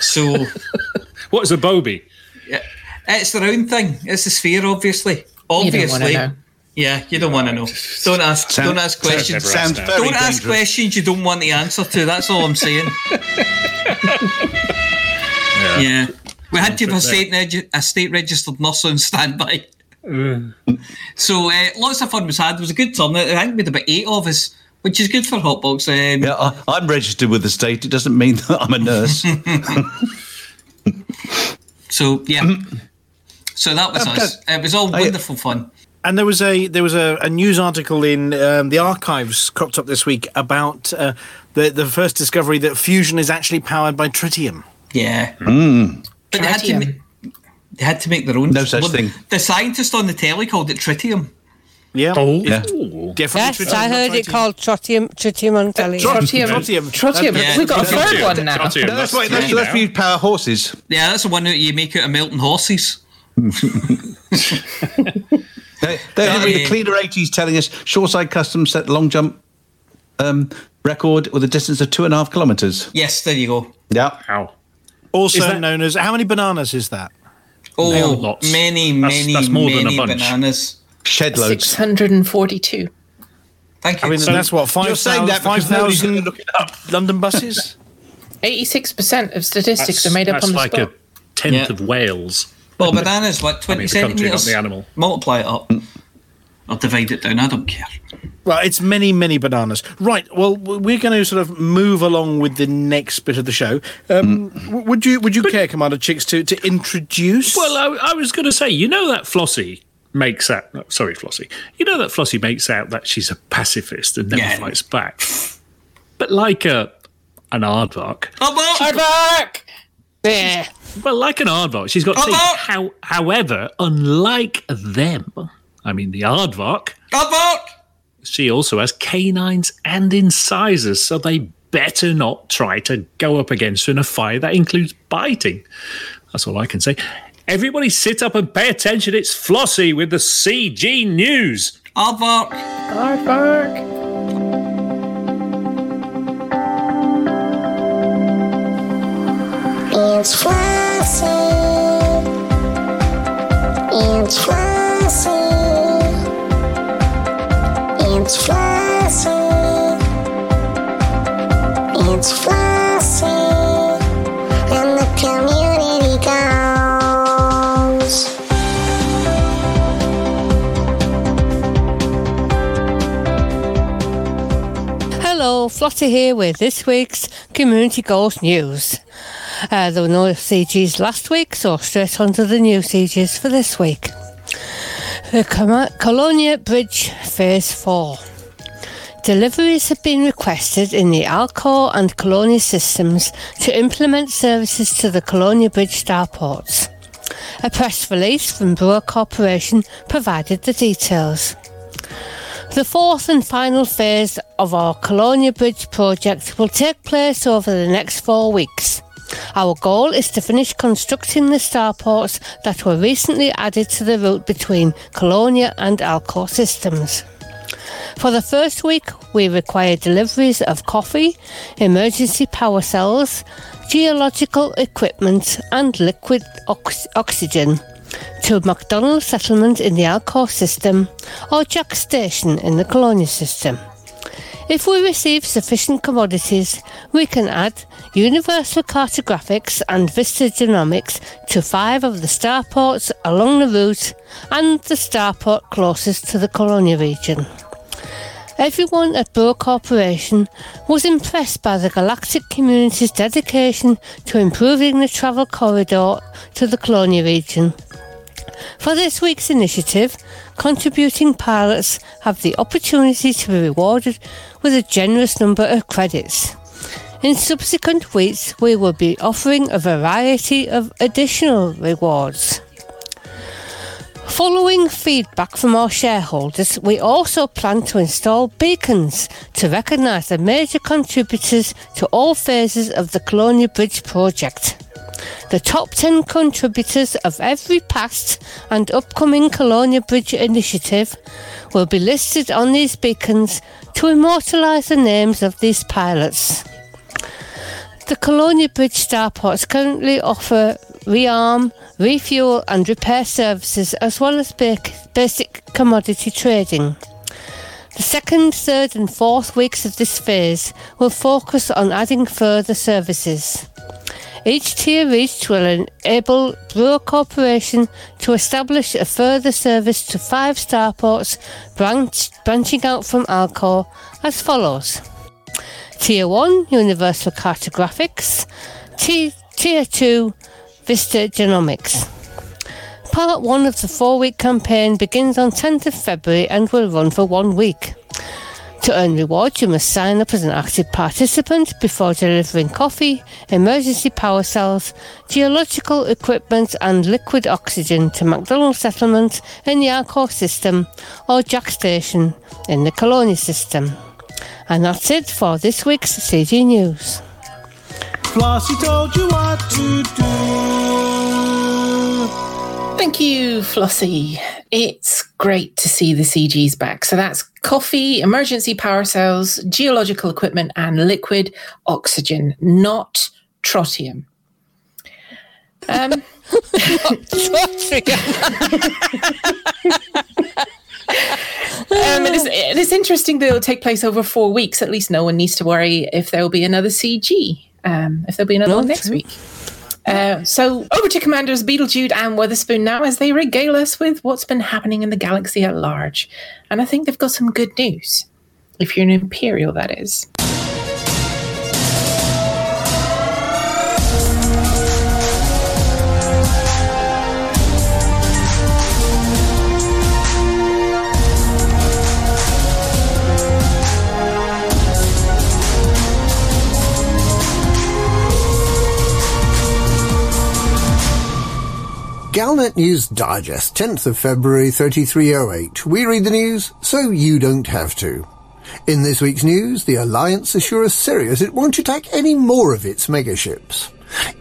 So, what's a Bobby? Yeah, it's the round thing. It's the sphere, obviously. Obviously. You don't want to know. Yeah, you don't want to know. Don't ask. Don't ask questions. Don't ask questions you don't want the answer to. That's all I'm saying. Yeah. We had to have a state registered nurse on standby. So lots of fun was had. It was a good turnout. I think we had about 8 of us, which is good for Hotbox. I'm registered with the state. It doesn't mean that I'm a nurse. So so that was us. It was all wonderful fun. And there was a news article in the archives cropped up this week about the first discovery that fusion is actually powered by tritium. Yeah. Mm. But they had to make their own. No such thing. The scientist on the telly called it tritium. Yeah. Oh. Yeah. Yes, tritium, I heard it called tritium on telly. Tritium. Yeah. We've got a third one now. Tritium. No, that's where you power horses. Yeah, that's the one that you make out of melting horses. The Cleaner 80s telling us Shoreside Customs set long jump record with a distance of 2.5 kilometres. Yes, there you go. Yeah. Ow. Also known as, how many bananas is that? Oh, lots. That's more than a bunch. Bananas. Shed loads. 642. Thank you. I mean, so that's what, 5,000 London buses? 86% of statistics are made up on the spot. That's like a tenth of Wales. Well, bananas, like 20 centimetres. The animal. Multiply it up. Or divide it down, I don't care. Well, it's many, many bananas. Right, well, we're going to sort of move along with the next bit of the show. Would you care, Commander Chicks, to introduce? Well, I was going to say, that Flossie makes out... Sorry, Flossie. That Flossie makes out that she's a pacifist and never fights back. But like an aardvark... Aardvark! There. Well, like an aardvark, she's got... However, unlike them... I mean, the aardvark. Aardvark! She also has canines and incisors, so they better not try to go up against her in a fight. That includes biting. That's all I can say. Everybody sit up and pay attention. It's Flossie with the CG News. Aardvark. Aardvark. It's Flossie. it's flossy, and the community goes. Hello, Flossie here with this week's Community Goals News. There were no CGs last week, so straight on to the new CGs for this week. The Colonia Bridge Phase 4. Deliveries have been requested in the Alcor and Colonia systems to implement services to the Colonia Bridge starports. A press release from Brewer Corporation provided the details. The fourth and final phase of our Colonia Bridge project will take place over the next 4 weeks. Our goal is to finish constructing the starports that were recently added to the route between Colonia and Alcor systems. For the first week, we require deliveries of coffee, emergency power cells, geological equipment and liquid oxygen to McDonald Settlement in the Alcor system or Jack Station in the Colonia system. If we receive sufficient commodities, we can add universal cartographics and vistagenomics to 5 of the starports along the route and the starport closest to the Colonia region. Everyone at Brewer Corporation was impressed by the galactic community's dedication to improving the travel corridor to the Colonia region. For this week's initiative, contributing pilots have the opportunity to be rewarded with a generous number of credits. In subsequent weeks, we will be offering a variety of additional rewards. Following feedback from our shareholders, we also plan to install beacons to recognise the major contributors to all phases of the Colonia Bridge project. The top 10 contributors of every past and upcoming Colonia Bridge initiative will be listed on these beacons to immortalise the names of these pilots. The Colonia Bridge starports currently offer rearm, refuel and repair services as well as basic commodity trading. The second, third and fourth weeks of this phase will focus on adding further services. Each tier reached will enable Brewer Corporation to establish a further service to 5 starports branching out from Alcor as follows. Tier 1, Universal Cartographics. Tier 2, Vista Genomics. Part 1 of the 4-week campaign begins on 10th of February and will run for 1 week. To earn rewards, you must sign up as an active participant before delivering coffee, emergency power cells, geological equipment and liquid oxygen to McDonald Settlement in the Alcor system or Jack Station in the Colonia system. And that's it for this week's CG News. Flossie told you what to do. Thank you, Flossie. It's great to see the CGs back. So that's coffee, emergency power cells, geological equipment and liquid oxygen, not trottium. Not trottium. It's interesting that it'll take place over 4 weeks. At least no one needs to worry if there will be another CG, if there'll be another one next week. So over to Commanders Beetlejude and Weatherspoon now as they regale us with what's been happening in the galaxy at large. And I think they've got some good news. If you're an Imperial, that is. Galnet News Digest, 10th of February, 3308. We read the news, so you don't have to. In this week's news, the Alliance assures Sirius it won't attack any more of its megaships.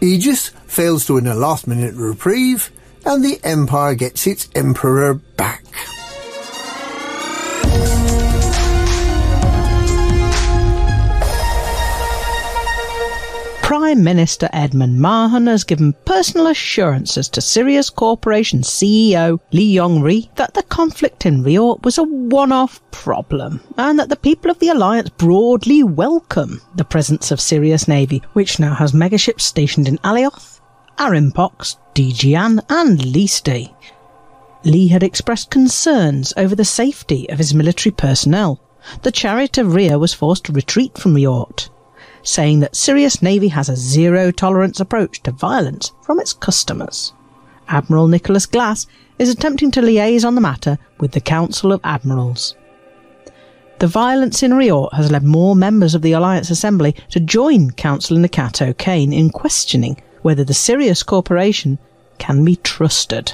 Aegis fails to win a last-minute reprieve, and the Empire gets its Emperor back. Prime Minister Edmund Mahan has given personal assurances to Sirius Corporation CEO Lee Yong-ri that the conflict in Riort was a one-off problem and that the people of the Alliance broadly welcome the presence of Sirius Navy, which now has megaships stationed in Alioth, Arimpox, Dejian and Liste. Lee had expressed concerns over the safety of his military personnel. The Chariot of Rhea was forced to retreat from Riort, saying that Sirius Navy has a zero-tolerance approach to violence from its customers. Admiral Nicholas Glass is attempting to liaise on the matter with the Council of Admirals. The violence in Riort has led more members of the Alliance Assembly to join Councillor Nakato Kane in questioning whether the Sirius Corporation can be trusted.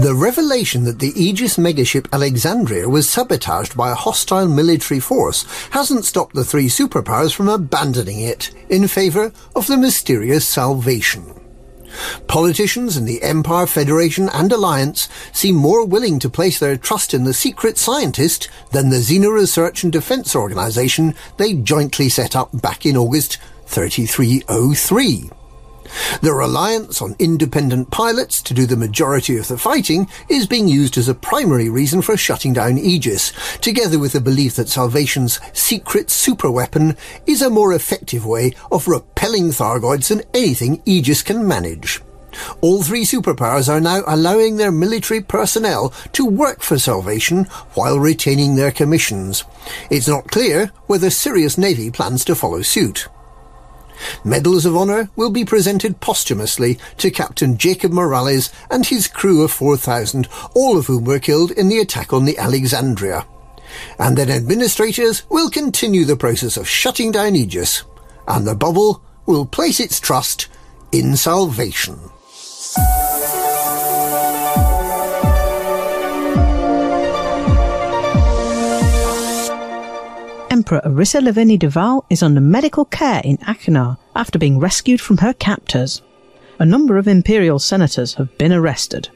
The revelation that the Aegis megaship Alexandria was sabotaged by a hostile military force hasn't stopped the three superpowers from abandoning it in favour of the mysterious salvation. Politicians in the Empire, Federation and Alliance seem more willing to place their trust in the secret scientist than the Xena Research and Defence Organisation they jointly set up back in August 3303. The reliance on independent pilots to do the majority of the fighting is being used as a primary reason for shutting down Aegis, together with the belief that Salvation's secret superweapon is a more effective way of repelling Thargoids than anything Aegis can manage. All three superpowers are now allowing their military personnel to work for Salvation while retaining their commissions. It's not clear whether Sirius Navy plans to follow suit. Medals of Honour will be presented posthumously to Captain Jacob Morales and his crew of 4,000, all of whom were killed in the attack on the Alexandria. And then administrators will continue the process of shutting down Aegis, and the bubble will place its trust in Salvation. Emperor Orissa Leveni Duval is under medical care in Akinar after being rescued from her captors. A number of Imperial senators have been arrested.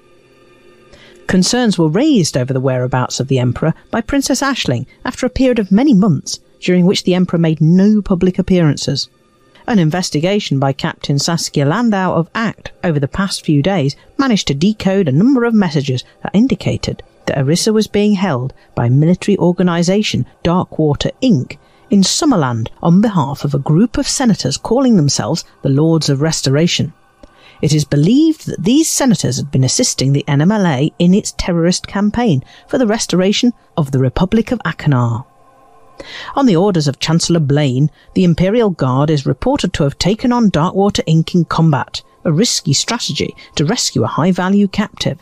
Concerns were raised over the whereabouts of the Emperor by Princess Aisling after a period of many months during which the Emperor made no public appearances. An investigation by Captain Saskia Landau of ACT over the past few days managed to decode a number of messages that indicated that Orissa was being held by military organisation Darkwater Inc. in Summerland on behalf of a group of senators calling themselves the Lords of Restoration. It is believed that these senators had been assisting the NMLA in its terrorist campaign for the restoration of the Republic of Akinar. On the orders of Chancellor Blaine, the Imperial Guard is reported to have taken on Darkwater Inc. in combat, a risky strategy to rescue a high-value captive.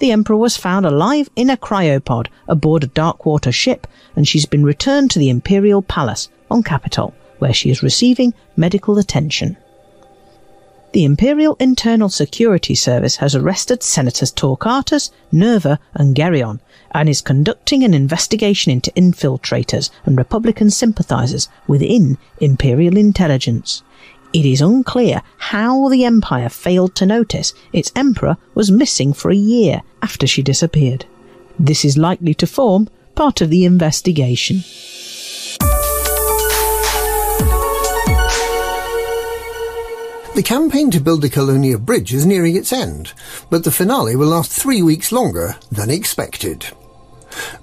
The Emperor was found alive in a cryopod aboard a Darkwater ship, and she's been returned to the Imperial Palace on Capitol, where she is receiving medical attention. The Imperial Internal Security Service has arrested Senators Torquatus, Nerva and Geryon, and is conducting an investigation into infiltrators and Republican sympathisers within Imperial intelligence. It is unclear how the Empire failed to notice its Emperor was missing for a year after she disappeared. This is likely to form part of the investigation. The campaign to build the Colonia Bridge is nearing its end, but the finale will last 3 weeks longer than expected.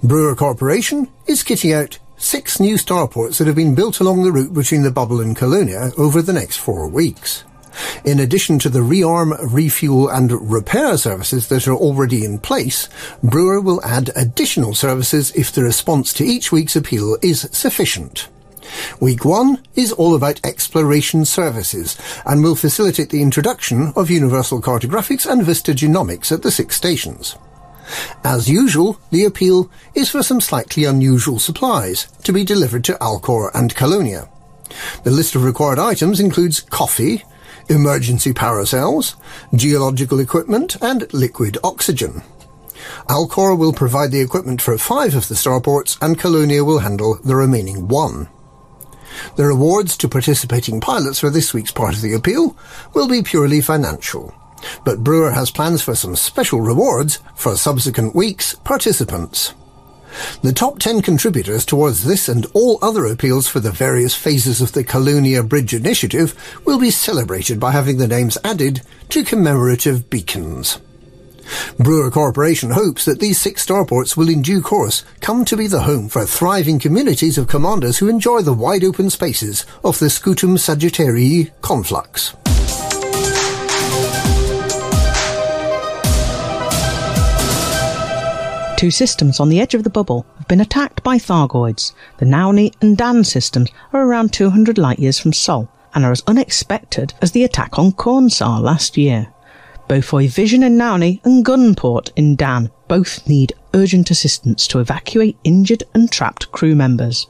Brewer Corporation is kitting out 6 new starports that have been built along the route between the Bubble and Colonia over the next 4 weeks. In addition to the rearm, refuel and repair services that are already in place, Brewer will add additional services if the response to each week's appeal is sufficient. Week 1 is all about exploration services and will facilitate the introduction of Universal Cartographics and Vista Genomics at the 6 stations. As usual, the appeal is for some slightly unusual supplies to be delivered to Alcor and Colonia. The list of required items includes coffee, emergency power cells, geological equipment and liquid oxygen. Alcor will provide the equipment for 5 of the starports and Colonia will handle the remaining 1. The rewards to participating pilots for this week's part of the appeal will be purely financial, but Brewer has plans for some special rewards for subsequent weeks' participants. The top 10 contributors towards this and all other appeals for the various phases of the Colonia Bridge Initiative will be celebrated by having their names added to commemorative beacons. Brewer Corporation hopes that these 6 starports will in due course come to be the home for thriving communities of commanders who enjoy the wide-open spaces of the Scutum Sagittarii conflux. Two systems on the edge of the bubble have been attacked by Thargoids. The Nauni and Dan systems are around 200 light-years from Sol and are as unexpected as the attack on Khonsar last year. Beaufoy Vision in Nauni and Gunport in Dan both need urgent assistance to evacuate injured and trapped crew members.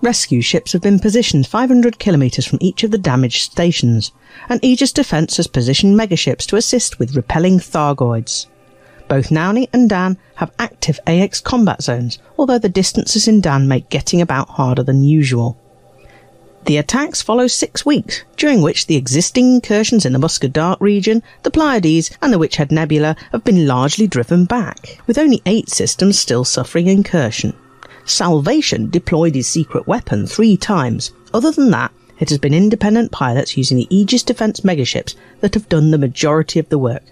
Rescue ships have been positioned 500 kilometres from each of the damaged stations, and Aegis Defence has positioned megaships to assist with repelling Thargoids. Both Nauni and Dan have active AX combat zones, although the distances in Dan make getting about harder than usual. The attacks follow 6 weeks, during which the existing incursions in the Muska Dark region, the Pleiades and the Witch Head Nebula have been largely driven back, with only 8 systems still suffering incursion. Salvation deployed his secret weapon 3 times. Other than that, it has been independent pilots using the Aegis Defence megaships that have done the majority of the work.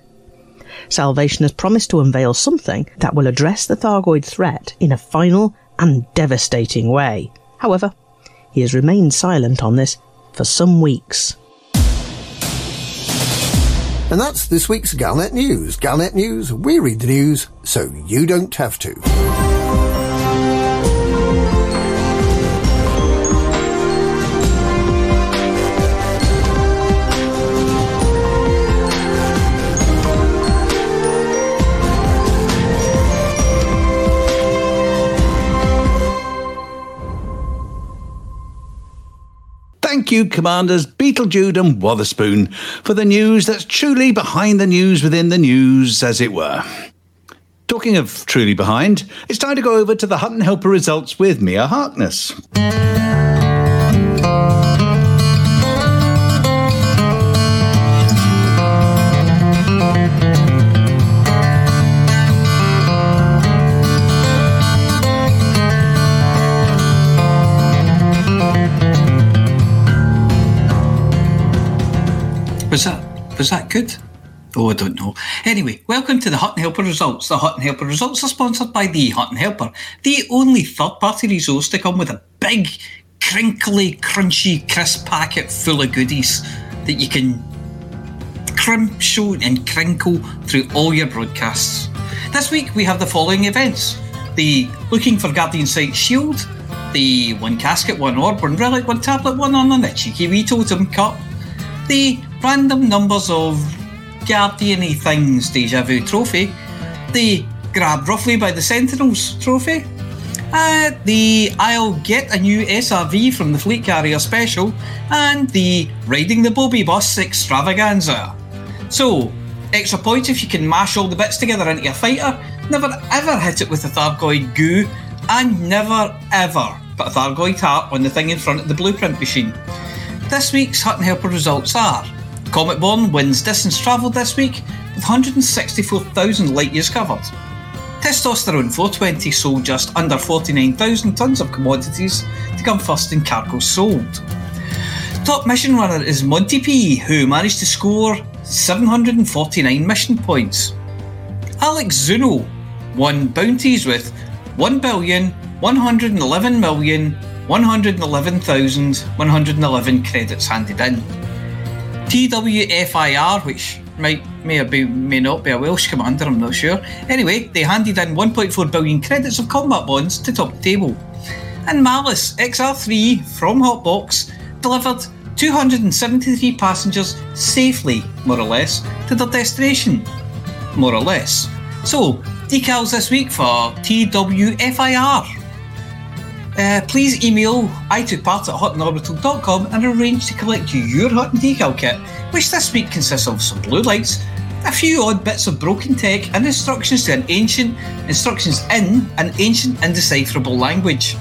Salvation has promised to unveil something that will address the Thargoid threat in a final and devastating way. However, he has remained silent on this for some weeks. And that's this week's Galnet News. Galnet News, we read the news so you don't have to. Thank you, Commanders Beetlejude and Wotherspoon, for the news that's truly behind the news within the news, as it were. Talking of truly behind, it's time to go over to the Hunt and Helper results with Mia Harkness. Was that good? Oh, I don't know. Anyway, welcome to the Hunt and Helper results. The Hunt and Helper results are sponsored by The Hunt and Helper, the only third-party resource to come with a big, crinkly, crunchy, crisp packet full of goodies that you can crimshow and crinkle through all your broadcasts. This week we have the following events: the Looking for Guardian Sight Shield, the One Casket, One Orb, One Relic, One Tablet, One Urn, and a Cheeky Wee Totem Cup, the Random Numbers of Guardian-y Things Deja Vu Trophy, the Grabbed Roughly by the Sentinels Trophy, the I'll Get a New SRV from the Fleet Carrier Special, and the Riding the Bobby Bus Extravaganza. So, extra points if you can mash all the bits together into a fighter, never ever hit it with a Thargoid goo, and never ever put a Thargoid heart on the thing in front of the blueprint machine. This week's Hunt and Helper results are: Cometborn wins distance travelled this week with 164,000 light-years covered. Testosterone 420 sold just under 49,000 tonnes of commodities to come first in cargo sold. Top mission runner is Monty P, who managed to score 749 mission points. Alex Zuno won bounties with 1,111,111,111 credits handed in. TWFIR, which may not be a Welsh commander, I'm not sure. Anyway, they handed in 1.4 billion credits of combat bonds to top table. And Malice XR3 from Hotbox delivered 273 passengers safely, more or less, to their destination. More or less. So, decals this week for TWFIR. Please email itookpart@huttonorbital.com and arrange to collect your Hutton decal kit, which this week consists of some blue lights, a few odd bits of broken tech, and instructions in an ancient indecipherable language.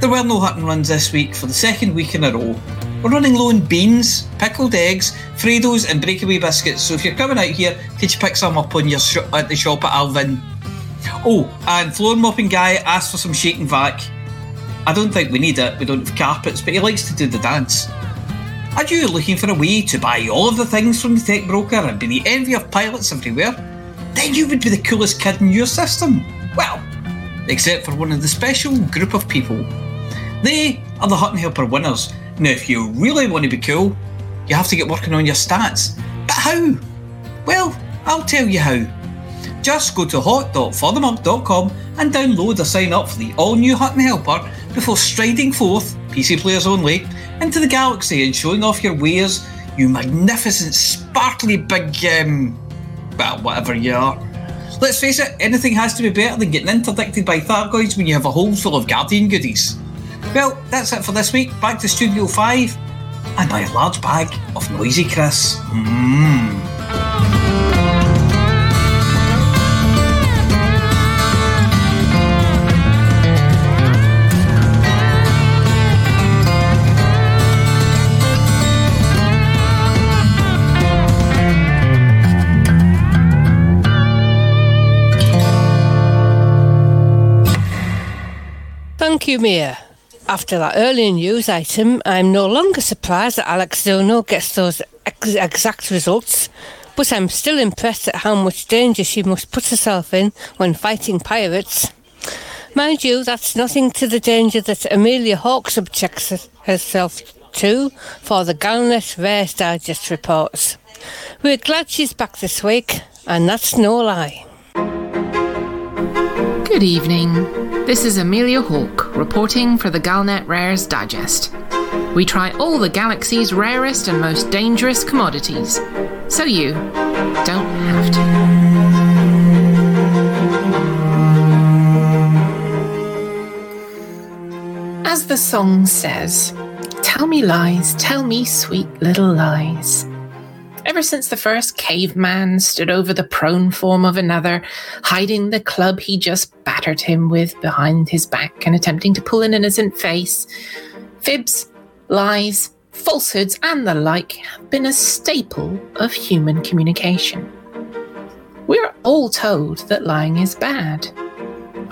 There were no Hutton runs this week for the second week in a row. We're running low on beans, pickled eggs, Fredos and breakaway biscuits, so if you're coming out here, could you pick some up on your at the shop at Alvin? Oh, and floor mopping guy asked for some shake and vac. I don't think we need it, we don't have carpets, but he likes to do the dance. Are you looking for a way to buy all of the things from the tech broker and be the envy of pilots everywhere? Then you would be the coolest kid in your system. Well, except for one of the special group of people. They are the Hutton Helper winners. Now, if you really want to be cool, you have to get working on your stats. But how? Well, I'll tell you how. Just go to hot.forthemug.com and download or sign up for the all-new Hutton Helper before striding forth, PC players only, into the galaxy and showing off your wares, you magnificent, sparkly big, well, whatever you are. Let's face it, anything has to be better than getting interdicted by Thargoids when you have a hole full of Guardian goodies. Well, that's it for this week. Back to Studio 5 and my large bag of Noisy Chris. Thank you, Mia. After that earlier news item, I'm no longer surprised that Alex Zono gets those exact results, but I'm still impressed at how much danger she must put herself in when fighting pirates. Mind you, that's nothing to the danger that Amelia Hawke subjects herself to for the Galnet Rares Digest reports. We're glad she's back this week, and that's no lie. Good evening. This is Amelia Hawke, reporting for the Galnet Rares Digest. We try all the galaxy's rarest and most dangerous commodities, so you don't have to. As the song says, tell me lies, tell me sweet little lies. Ever since the first caveman stood over the prone form of another, hiding the club he just battered him with behind his back and attempting to pull an innocent face, fibs, lies, falsehoods and the like have been a staple of human communication. We're all told that lying is bad.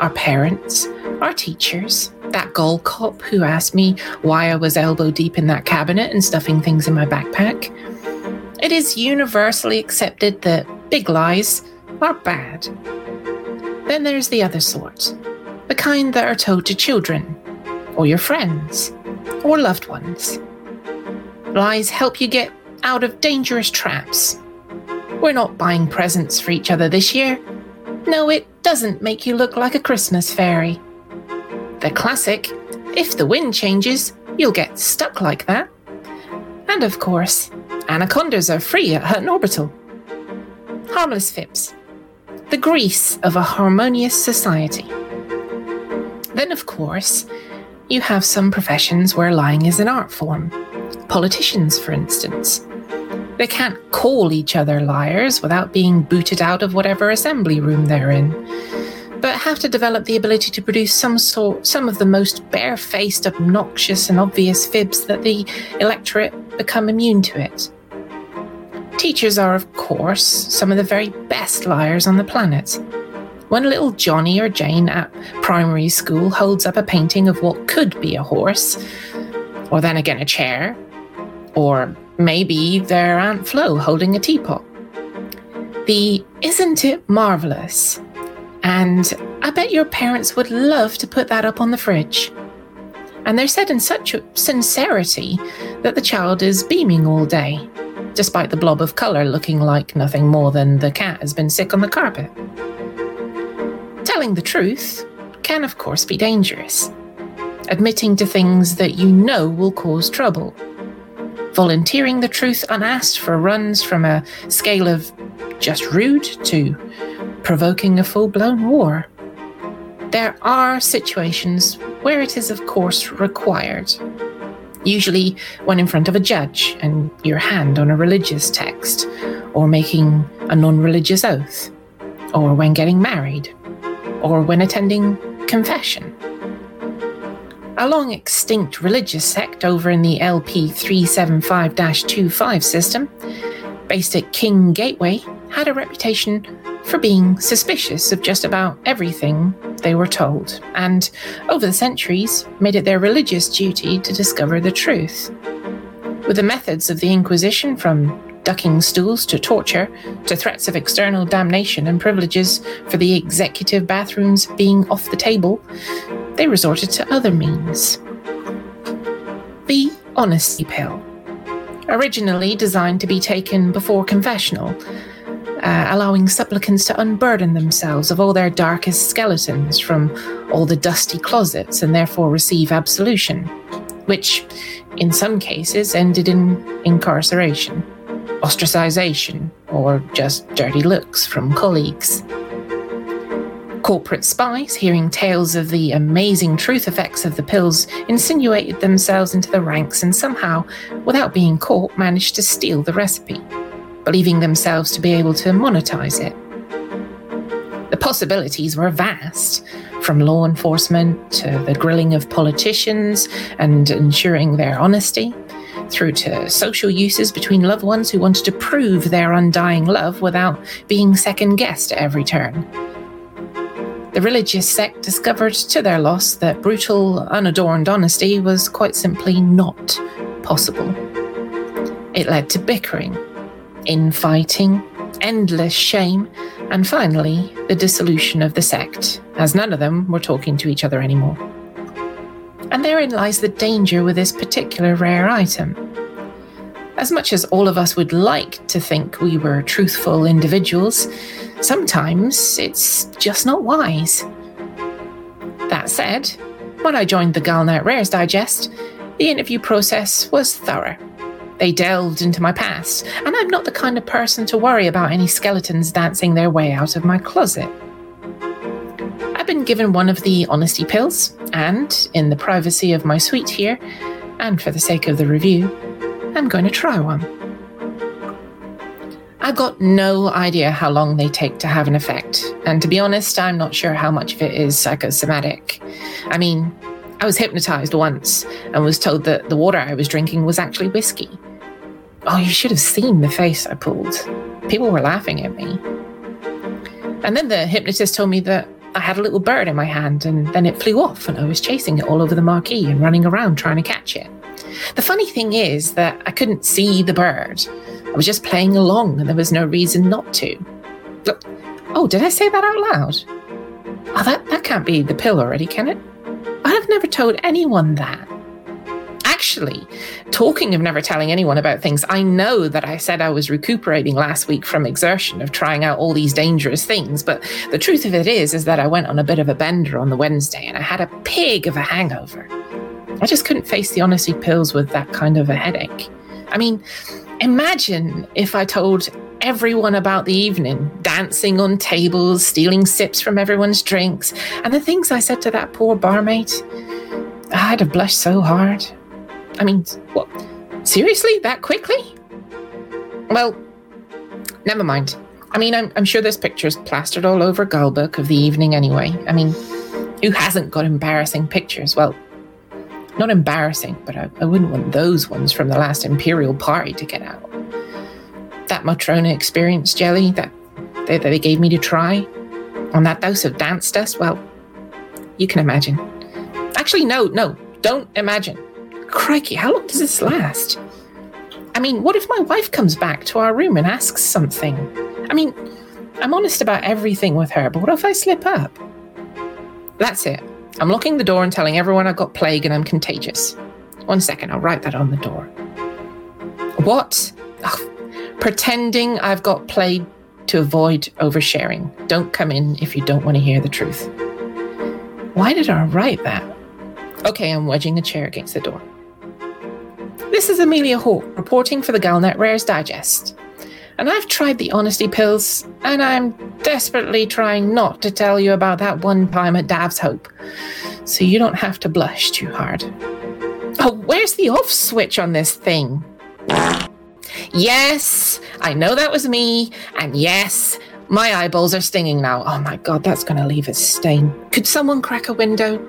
Our parents, our teachers, that goal cop who asked me why I was elbow deep in that cabinet and stuffing things in my backpack. It is universally accepted that big lies are bad. Then there's the other sort, the kind that are told to children, or your friends, or loved ones. Lies help you get out of dangerous traps. We're not buying presents for each other this year. No, it doesn't make you look like a Christmas fairy. The classic, if the wind changes, you'll get stuck like that. And of course, anacondas are free at Hutton Orbital. Harmless fibs. The grease of a harmonious society. Then, of course, you have some professions where lying is an art form. Politicians, for instance. They can't call each other liars without being booted out of whatever assembly room they're in, but have to develop the ability to produce some of the most barefaced, obnoxious and obvious fibs that the electorate become immune to it. Teachers are, of course, some of the very best liars on the planet. When little Johnny or Jane at primary school holds up a painting of what could be a horse, or then again a chair, or maybe their Aunt Flo holding a teapot. The isn't it marvellous? And I bet your parents would love to put that up on the fridge. And they're said in such sincerity that the child is beaming all day, despite the blob of colour looking like nothing more than the cat has been sick on the carpet. Telling the truth can, of course, be dangerous. Admitting to things that you know will cause trouble. Volunteering the truth unasked for runs from a scale of just rude to provoking a full-blown war. There are situations where it is, of course, required. Usually when in front of a judge and your hand on a religious text, or making a non-religious oath, or when getting married, or when attending confession. A long-extinct religious sect over in the LP 375-25 system, based at King Gateway, had a reputation for being suspicious of just about everything they were told, and over the centuries made it their religious duty to discover the truth. With the methods of the Inquisition, from ducking stools to torture, to threats of external damnation and privileges for the executive bathrooms being off the table, they resorted to other means. The honesty pill, originally designed to be taken before confessional, allowing supplicants to unburden themselves of all their darkest skeletons from all the dusty closets and therefore receive absolution, which in some cases ended in incarceration, ostracization, or just dirty looks from colleagues. Corporate spies, hearing tales of the amazing truth effects of the pills, insinuated themselves into the ranks and somehow, without being caught, managed to steal the recipe, believing themselves to be able to monetize it. The possibilities were vast, from law enforcement to the grilling of politicians and ensuring their honesty, through to social uses between loved ones who wanted to prove their undying love without being second-guessed at every turn. The religious sect discovered to their loss that brutal, unadorned honesty was quite simply not possible. It led to bickering, infighting, endless shame, and finally, the dissolution of the sect, as none of them were talking to each other anymore. And therein lies the danger with this particular rare item. As much as all of us would like to think we were truthful individuals, sometimes it's just not wise. That said, when I joined the Galnet Rares Digest, the interview process was thorough. They delved into my past, and I'm not the kind of person to worry about any skeletons dancing their way out of my closet. I've been given one of the honesty pills, and in the privacy of my suite here, and for the sake of the review, I'm going to try one. I've got no idea how long they take to have an effect, and to be honest, I'm not sure how much of it is psychosomatic. I mean, I was hypnotized once and was told that the water I was drinking was actually whiskey. Oh, you should have seen the face I pulled. People were laughing at me. And then the hypnotist told me that I had a little bird in my hand, and then it flew off and I was chasing it all over the marquee and running around trying to catch it. The funny thing is that I couldn't see the bird. I was just playing along and there was no reason not to. Oh, did I say that out loud? Oh, that can't be the pill already, can it? I've never told anyone that. Actually, talking of never telling anyone about things, I know that I said I was recuperating last week from exertion of trying out all these dangerous things, but the truth of it is that I went on a bit of a bender on the Wednesday and I had a pig of a hangover. I just couldn't face the honesty pills with that kind of a headache. I mean, imagine if I told everyone about the evening, dancing on tables, stealing sips from everyone's drinks, and the things I said to that poor barmaid. I'd have blushed so hard. I mean, what? Seriously? That quickly? Well, never mind. I mean, I'm sure there's pictures plastered all over Gullbook of the evening anyway. I mean, who hasn't got embarrassing pictures? Well, not embarrassing, but I wouldn't want those ones from the last Imperial party to get out. That Matrona experience jelly that they gave me to try, on that dose of dance dust, well, you can imagine. Actually, no, don't imagine. Crikey, how long does this last? I mean, what if my wife comes back to our room and asks something? I mean, I'm honest about everything with her, but what if I slip up? That's it. I'm locking the door and telling everyone I've got plague and I'm contagious. One second, I'll write that on the door. What? Ugh. Pretending I've got plague to avoid oversharing. Don't come in if you don't want to hear the truth. Why did I write that? Okay, I'm wedging a chair against the door. This is Amelia Hawke reporting for the Galnet Rares Digest. And I've tried the honesty pills, and I'm desperately trying not to tell you about that one time at Dav's Hope, so you don't have to blush too hard. Oh, where's the off switch on this thing? Yes, I know that was me, and yes, my eyeballs are stinging now. Oh my God, that's going to leave a stain. Could someone crack a window?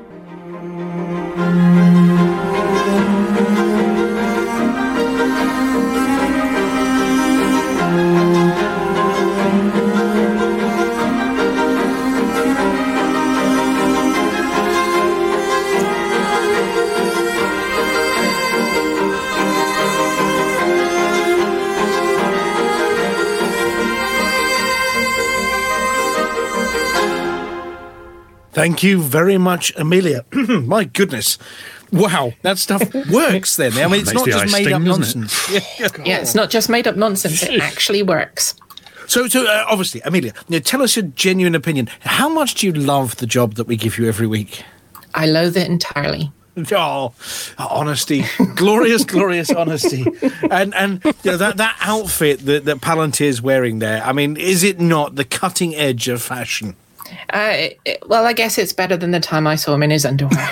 Thank you very much, Amelia. My goodness. Wow, that stuff works then. I mean, it's not just made up nonsense. Yeah, it's not just made up nonsense. It actually works. So, obviously, Amelia, tell us your genuine opinion. How much do you love the job that we give you every week? I loathe it entirely. Oh, honesty. Glorious, glorious honesty. And that outfit that Palantir's wearing there, I mean, is it not the cutting edge of fashion? Well, I guess it's better than the time I saw him in his underwear.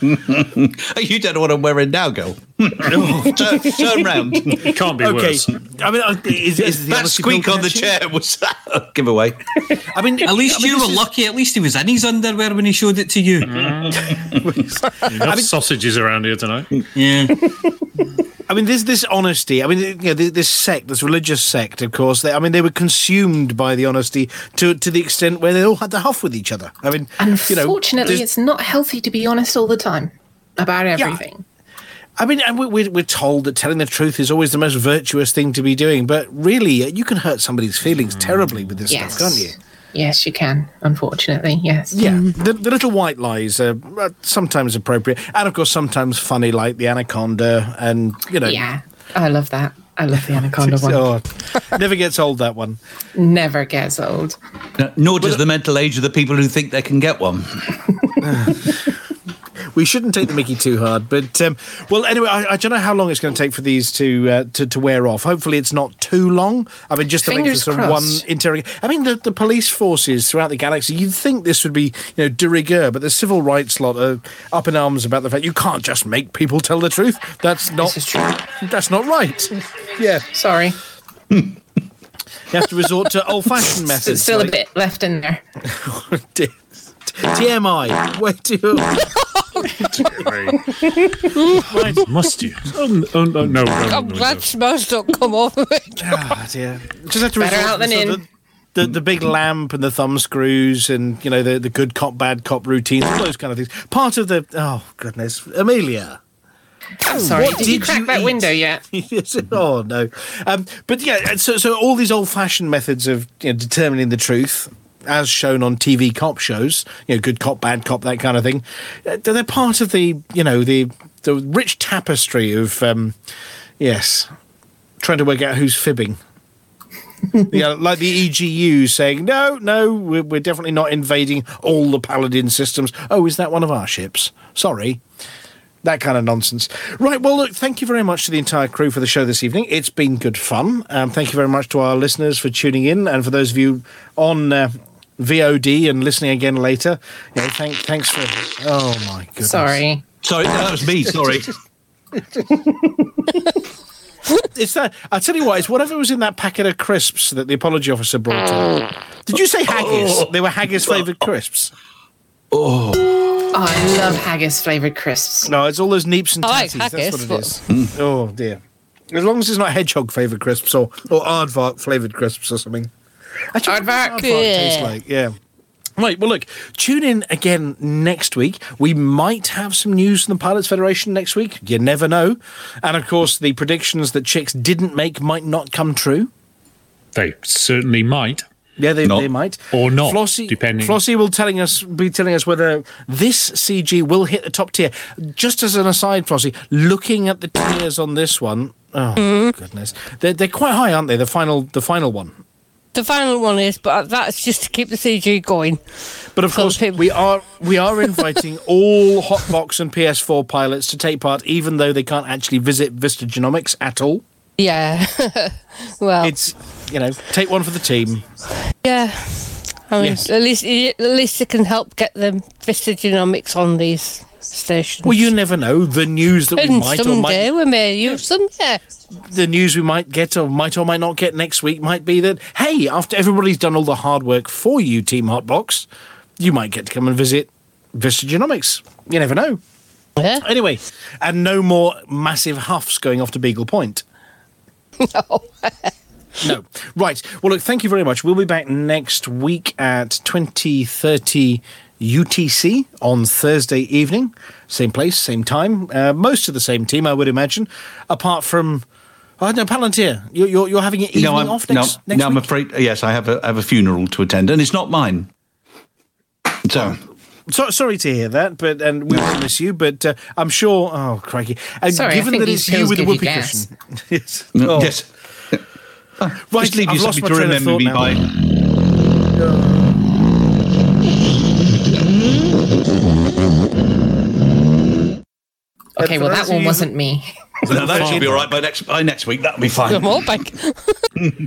You don't know what I'm wearing now, girl. Turn round. It can't be worse. I mean, that squeak on the chair was a giveaway. I mean, at least you were lucky. At least he was in his underwear when he showed it to you. Sausages around here tonight. Yeah. I mean, this honesty. I mean, this sect, this religious sect, of course. They were consumed by the honesty to the extent where they all had to huff with each other. I mean, unfortunately, it's not healthy to be honest all the time about everything. Yeah. I mean, and we're told that telling the truth is always the most virtuous thing to be doing, but really, you can hurt somebody's feelings terribly with this stuff, can't you? Yes, you can, unfortunately, yes. Yeah, the little white lies are sometimes appropriate, and of course sometimes funny, like the anaconda, and, Yeah, I love that. I love the anaconda one. Oh, never gets old, that one. Never gets old. No, nor does the mental age of the people who think they can get one. We shouldn't take the mickey too hard, but, well, anyway, I don't know how long it's going to take for these to wear off. Hopefully it's not too long. I mean, just to make this one interrogation. I mean, the police forces throughout the galaxy, you'd think this would be, de rigueur, but the civil rights lot are up in arms about the fact you can't just make people tell the truth. That's not right. Yeah. Sorry. You have to resort to old-fashioned methods. There's still a bit left in there. Oh, dear. TMI. Where do must you? No. I'm glad smells don't come over it. Ah, dear. Just have to better out than in. The big lamp and the thumb screws and, the good cop, bad cop routine, all those kind of things. Part of the... Oh, goodness. Amelia. I'm sorry. Did you crack that window yet? Oh, no. But, yeah, so all these old-fashioned methods of determining the truth... as shown on TV cop shows, good cop, bad cop, that kind of thing, they're part of the, the rich tapestry of, trying to work out who's fibbing. Like the EGU saying, no, we're definitely not invading all the Paladin systems. Oh, is that one of our ships? Sorry. That kind of nonsense. Right, well, look, thank you very much to the entire crew for the show this evening. It's been good fun. Thank you very much to our listeners for tuning in, and for those of you on... VOD and listening again later. Thanks for... Oh, my goodness. Sorry, that was me, sorry. It's that... I'll tell you what, it's whatever was in that packet of crisps that the apology officer brought in. Did you say haggis? Oh. They were haggis-flavoured crisps. Oh, I love haggis-flavoured crisps. No, it's all those neeps and tatties. Like haggis, that's what it is. Oh, dear. As long as it's not hedgehog-flavoured crisps or aardvark-flavoured crisps or something. Aardvark tastes like, yeah. Right, well, look, tune in again next week. We might have some news from the Pilots Federation next week. You never know. And, of course, the predictions that chicks didn't make might not come true. They certainly might. Yeah, they might. Or not, depending. Flossie will be telling us whether this CG will hit the top tier. Just as an aside, Flossie, looking at the tiers on this one, goodness, they're quite high, aren't they, the final one? The final one is, but that's just to keep the CG going. But of course, we are inviting all Hotbox and PS4 pilots to take part, even though they can't actually visit Vista Genomics at all. Yeah, well, it's take one for the team. Yeah, I mean, yes. at least it can help get the Vista Genomics on these stations. Well, you never know the news that the news we might get or might not get next week might be that, hey, after everybody's done all the hard work for you, Team Hotbox, you might get to come and visit Vista Genomics. You never know. Yeah. Anyway, and no more massive huffs going off to Beagle Point. No. No. Right. Well, look, thank you very much. We'll be back next week at 20:30 UTC on Thursday evening. Same place, same time. Most of the same team, I would imagine, apart from... Oh, no, Palantir, you're having an evening off next week? No, I'm afraid... Yes, I have a funeral to attend, and it's not mine. So sorry to hear that, but and we will miss you. But I'm sure. Oh, crikey! And sorry, given that it's you with a whoopee cushion, yes, no, oh. Yes. Right, just leave I've you lost something to remember me now. By. Okay, well that one wasn't me. No, that should be all right by next week. That'll be fine. I'm all back.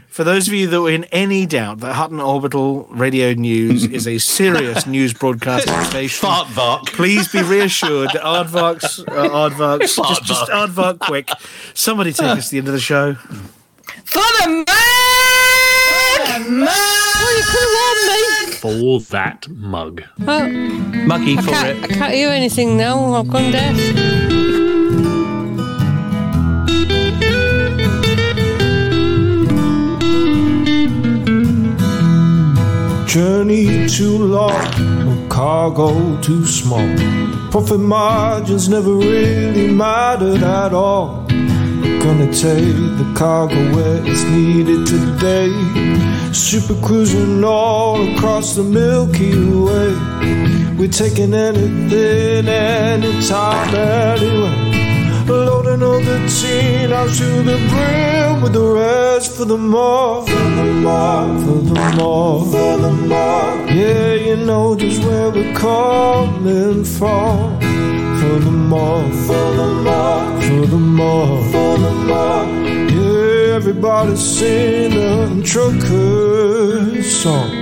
For those of you that were in any doubt that Hutton Orbital Radio News is a serious news broadcasting station, Fartvark, please be reassured. Aardvark, Aardvark, quick! Somebody take us to the end of the show. For the mug! For that mug. Well, Muggy for it. I can't hear anything now. I've gone deaf. Journey too long, cargo too small. Profit margins never really mattered at all. Gonna take the cargo where it's needed today. Super cruising all across the Milky Way. We're taking anything, anytime, anyway. Loading all the teen out to the brim with the rest for the more, for the more, for the more, for the more. Yeah, you know just where we're coming from. For the more, for the more, for the more, for the more. Yeah, everybody sing the trucker song.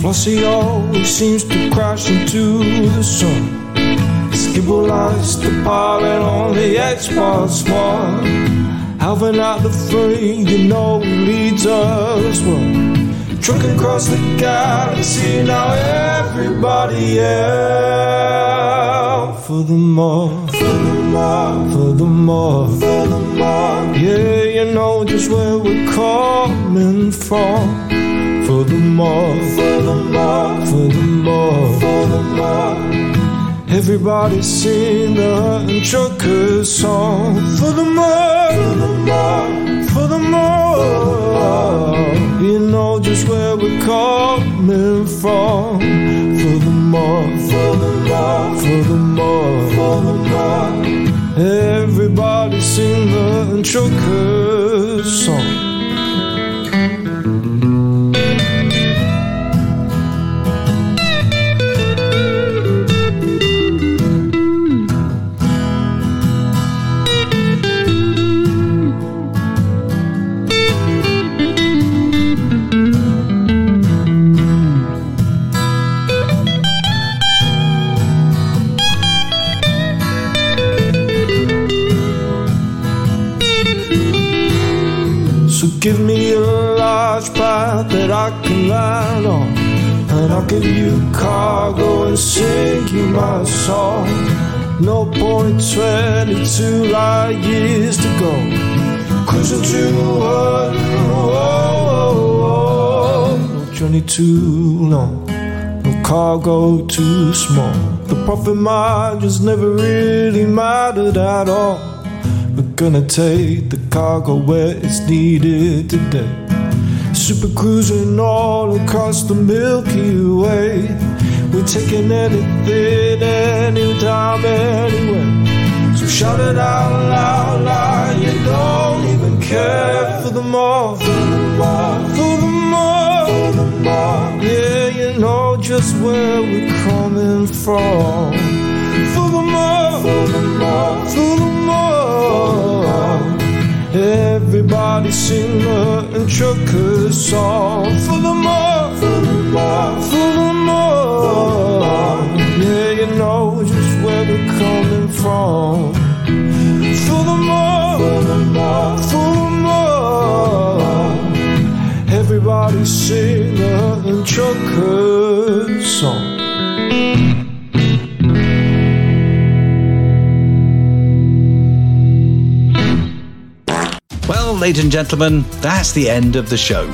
Flossie always seems to crash into the sun. Skibble lights the pilot on the Xbox One. Alvin out the frame, you know he leads us one. Trucking across the galaxy, now everybody out. For the more, for the more, for the more, for the more. Yeah, you know just where we're coming from. For the more, for the more, for the more, for the more. Everybody sing the Hutton Trucker song. For the more, for the more, for the more. You know just where we're coming from. For the more, for the more, for the more, for the more. Everybody sing the Hutton Trucker song. Give me a large path that I can land on, and I'll give you cargo and sing you my song. No point 22 light years to go, cruising to work, oh. No journey too long, no cargo too small. The profit margins never really mattered at all. We're gonna take the cargo where it's needed today. Super cruising all across the Milky Way. We're taking anything, anytime, anyway. So shout it out loud, loud. You don't even care. For the more, for the more, for the more, for the more. Yeah, you know just where we're coming from. For the more, for the more, for the more. Everybody sing the trucker song. For the more, for the more, for the more. Yeah, you know just where we're coming from. For the more, for the more, for the more. Everybody sing the trucker song. Ladies and gentlemen, that's the end of the show.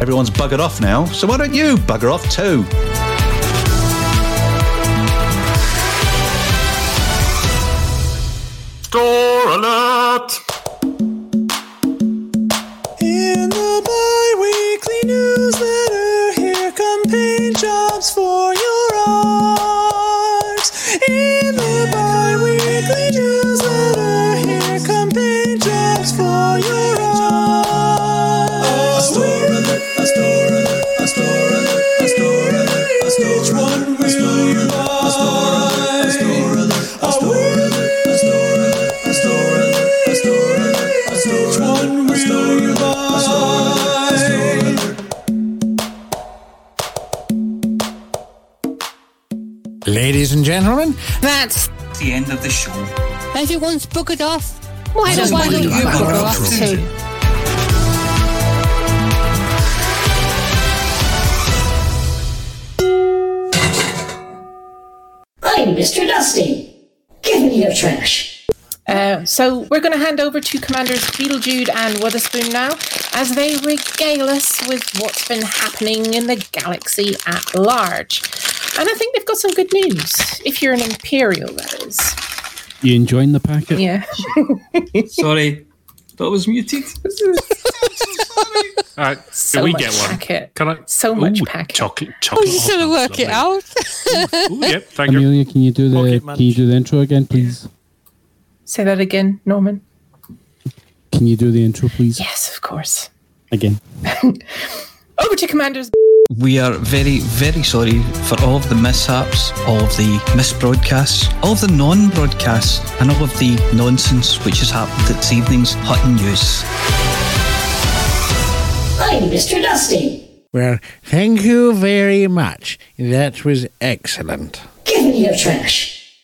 Everyone's buggered off now, so why don't you bugger off too? Robot. In the bi-weekly newsletter, here come paint jobs for your art. In the bi-weekly newsletter, here come paint jobs for your art. Oh, a store alert, a store alert, a store alert, a store alert, a store alert, a store alert, a store alert, a store alert. Ladies and gentlemen, that's the end of the show. Everyone's buggered off. Why don't you bugger off too? I'm Mr. Dusty. Give me your trash. So we're going to hand over to Commanders Beetlejude and Wutherspoon now as they regale us with what's been happening in the galaxy at large. And I think they've got some good news, if you're an Imperial, that is. You enjoying the packet? Yeah. Sorry, that was muted. I'm so sorry. All right, so we get one. Packet. Can I? So much packet. Chocolate. Oh, you should work it out. Yep, thank you. Amelia, can you do the intro again, please? Say that again, Norman. Can you do the intro, please? Yes, of course. Again. Over to Commanders. We are very, very sorry for all of the mishaps, all of the misbroadcasts, all of the non-broadcasts, and all of the nonsense which has happened at this evening's Hutton News. I'm Mr. Dusty. Well, thank you very much. That was excellent. Give me your trash.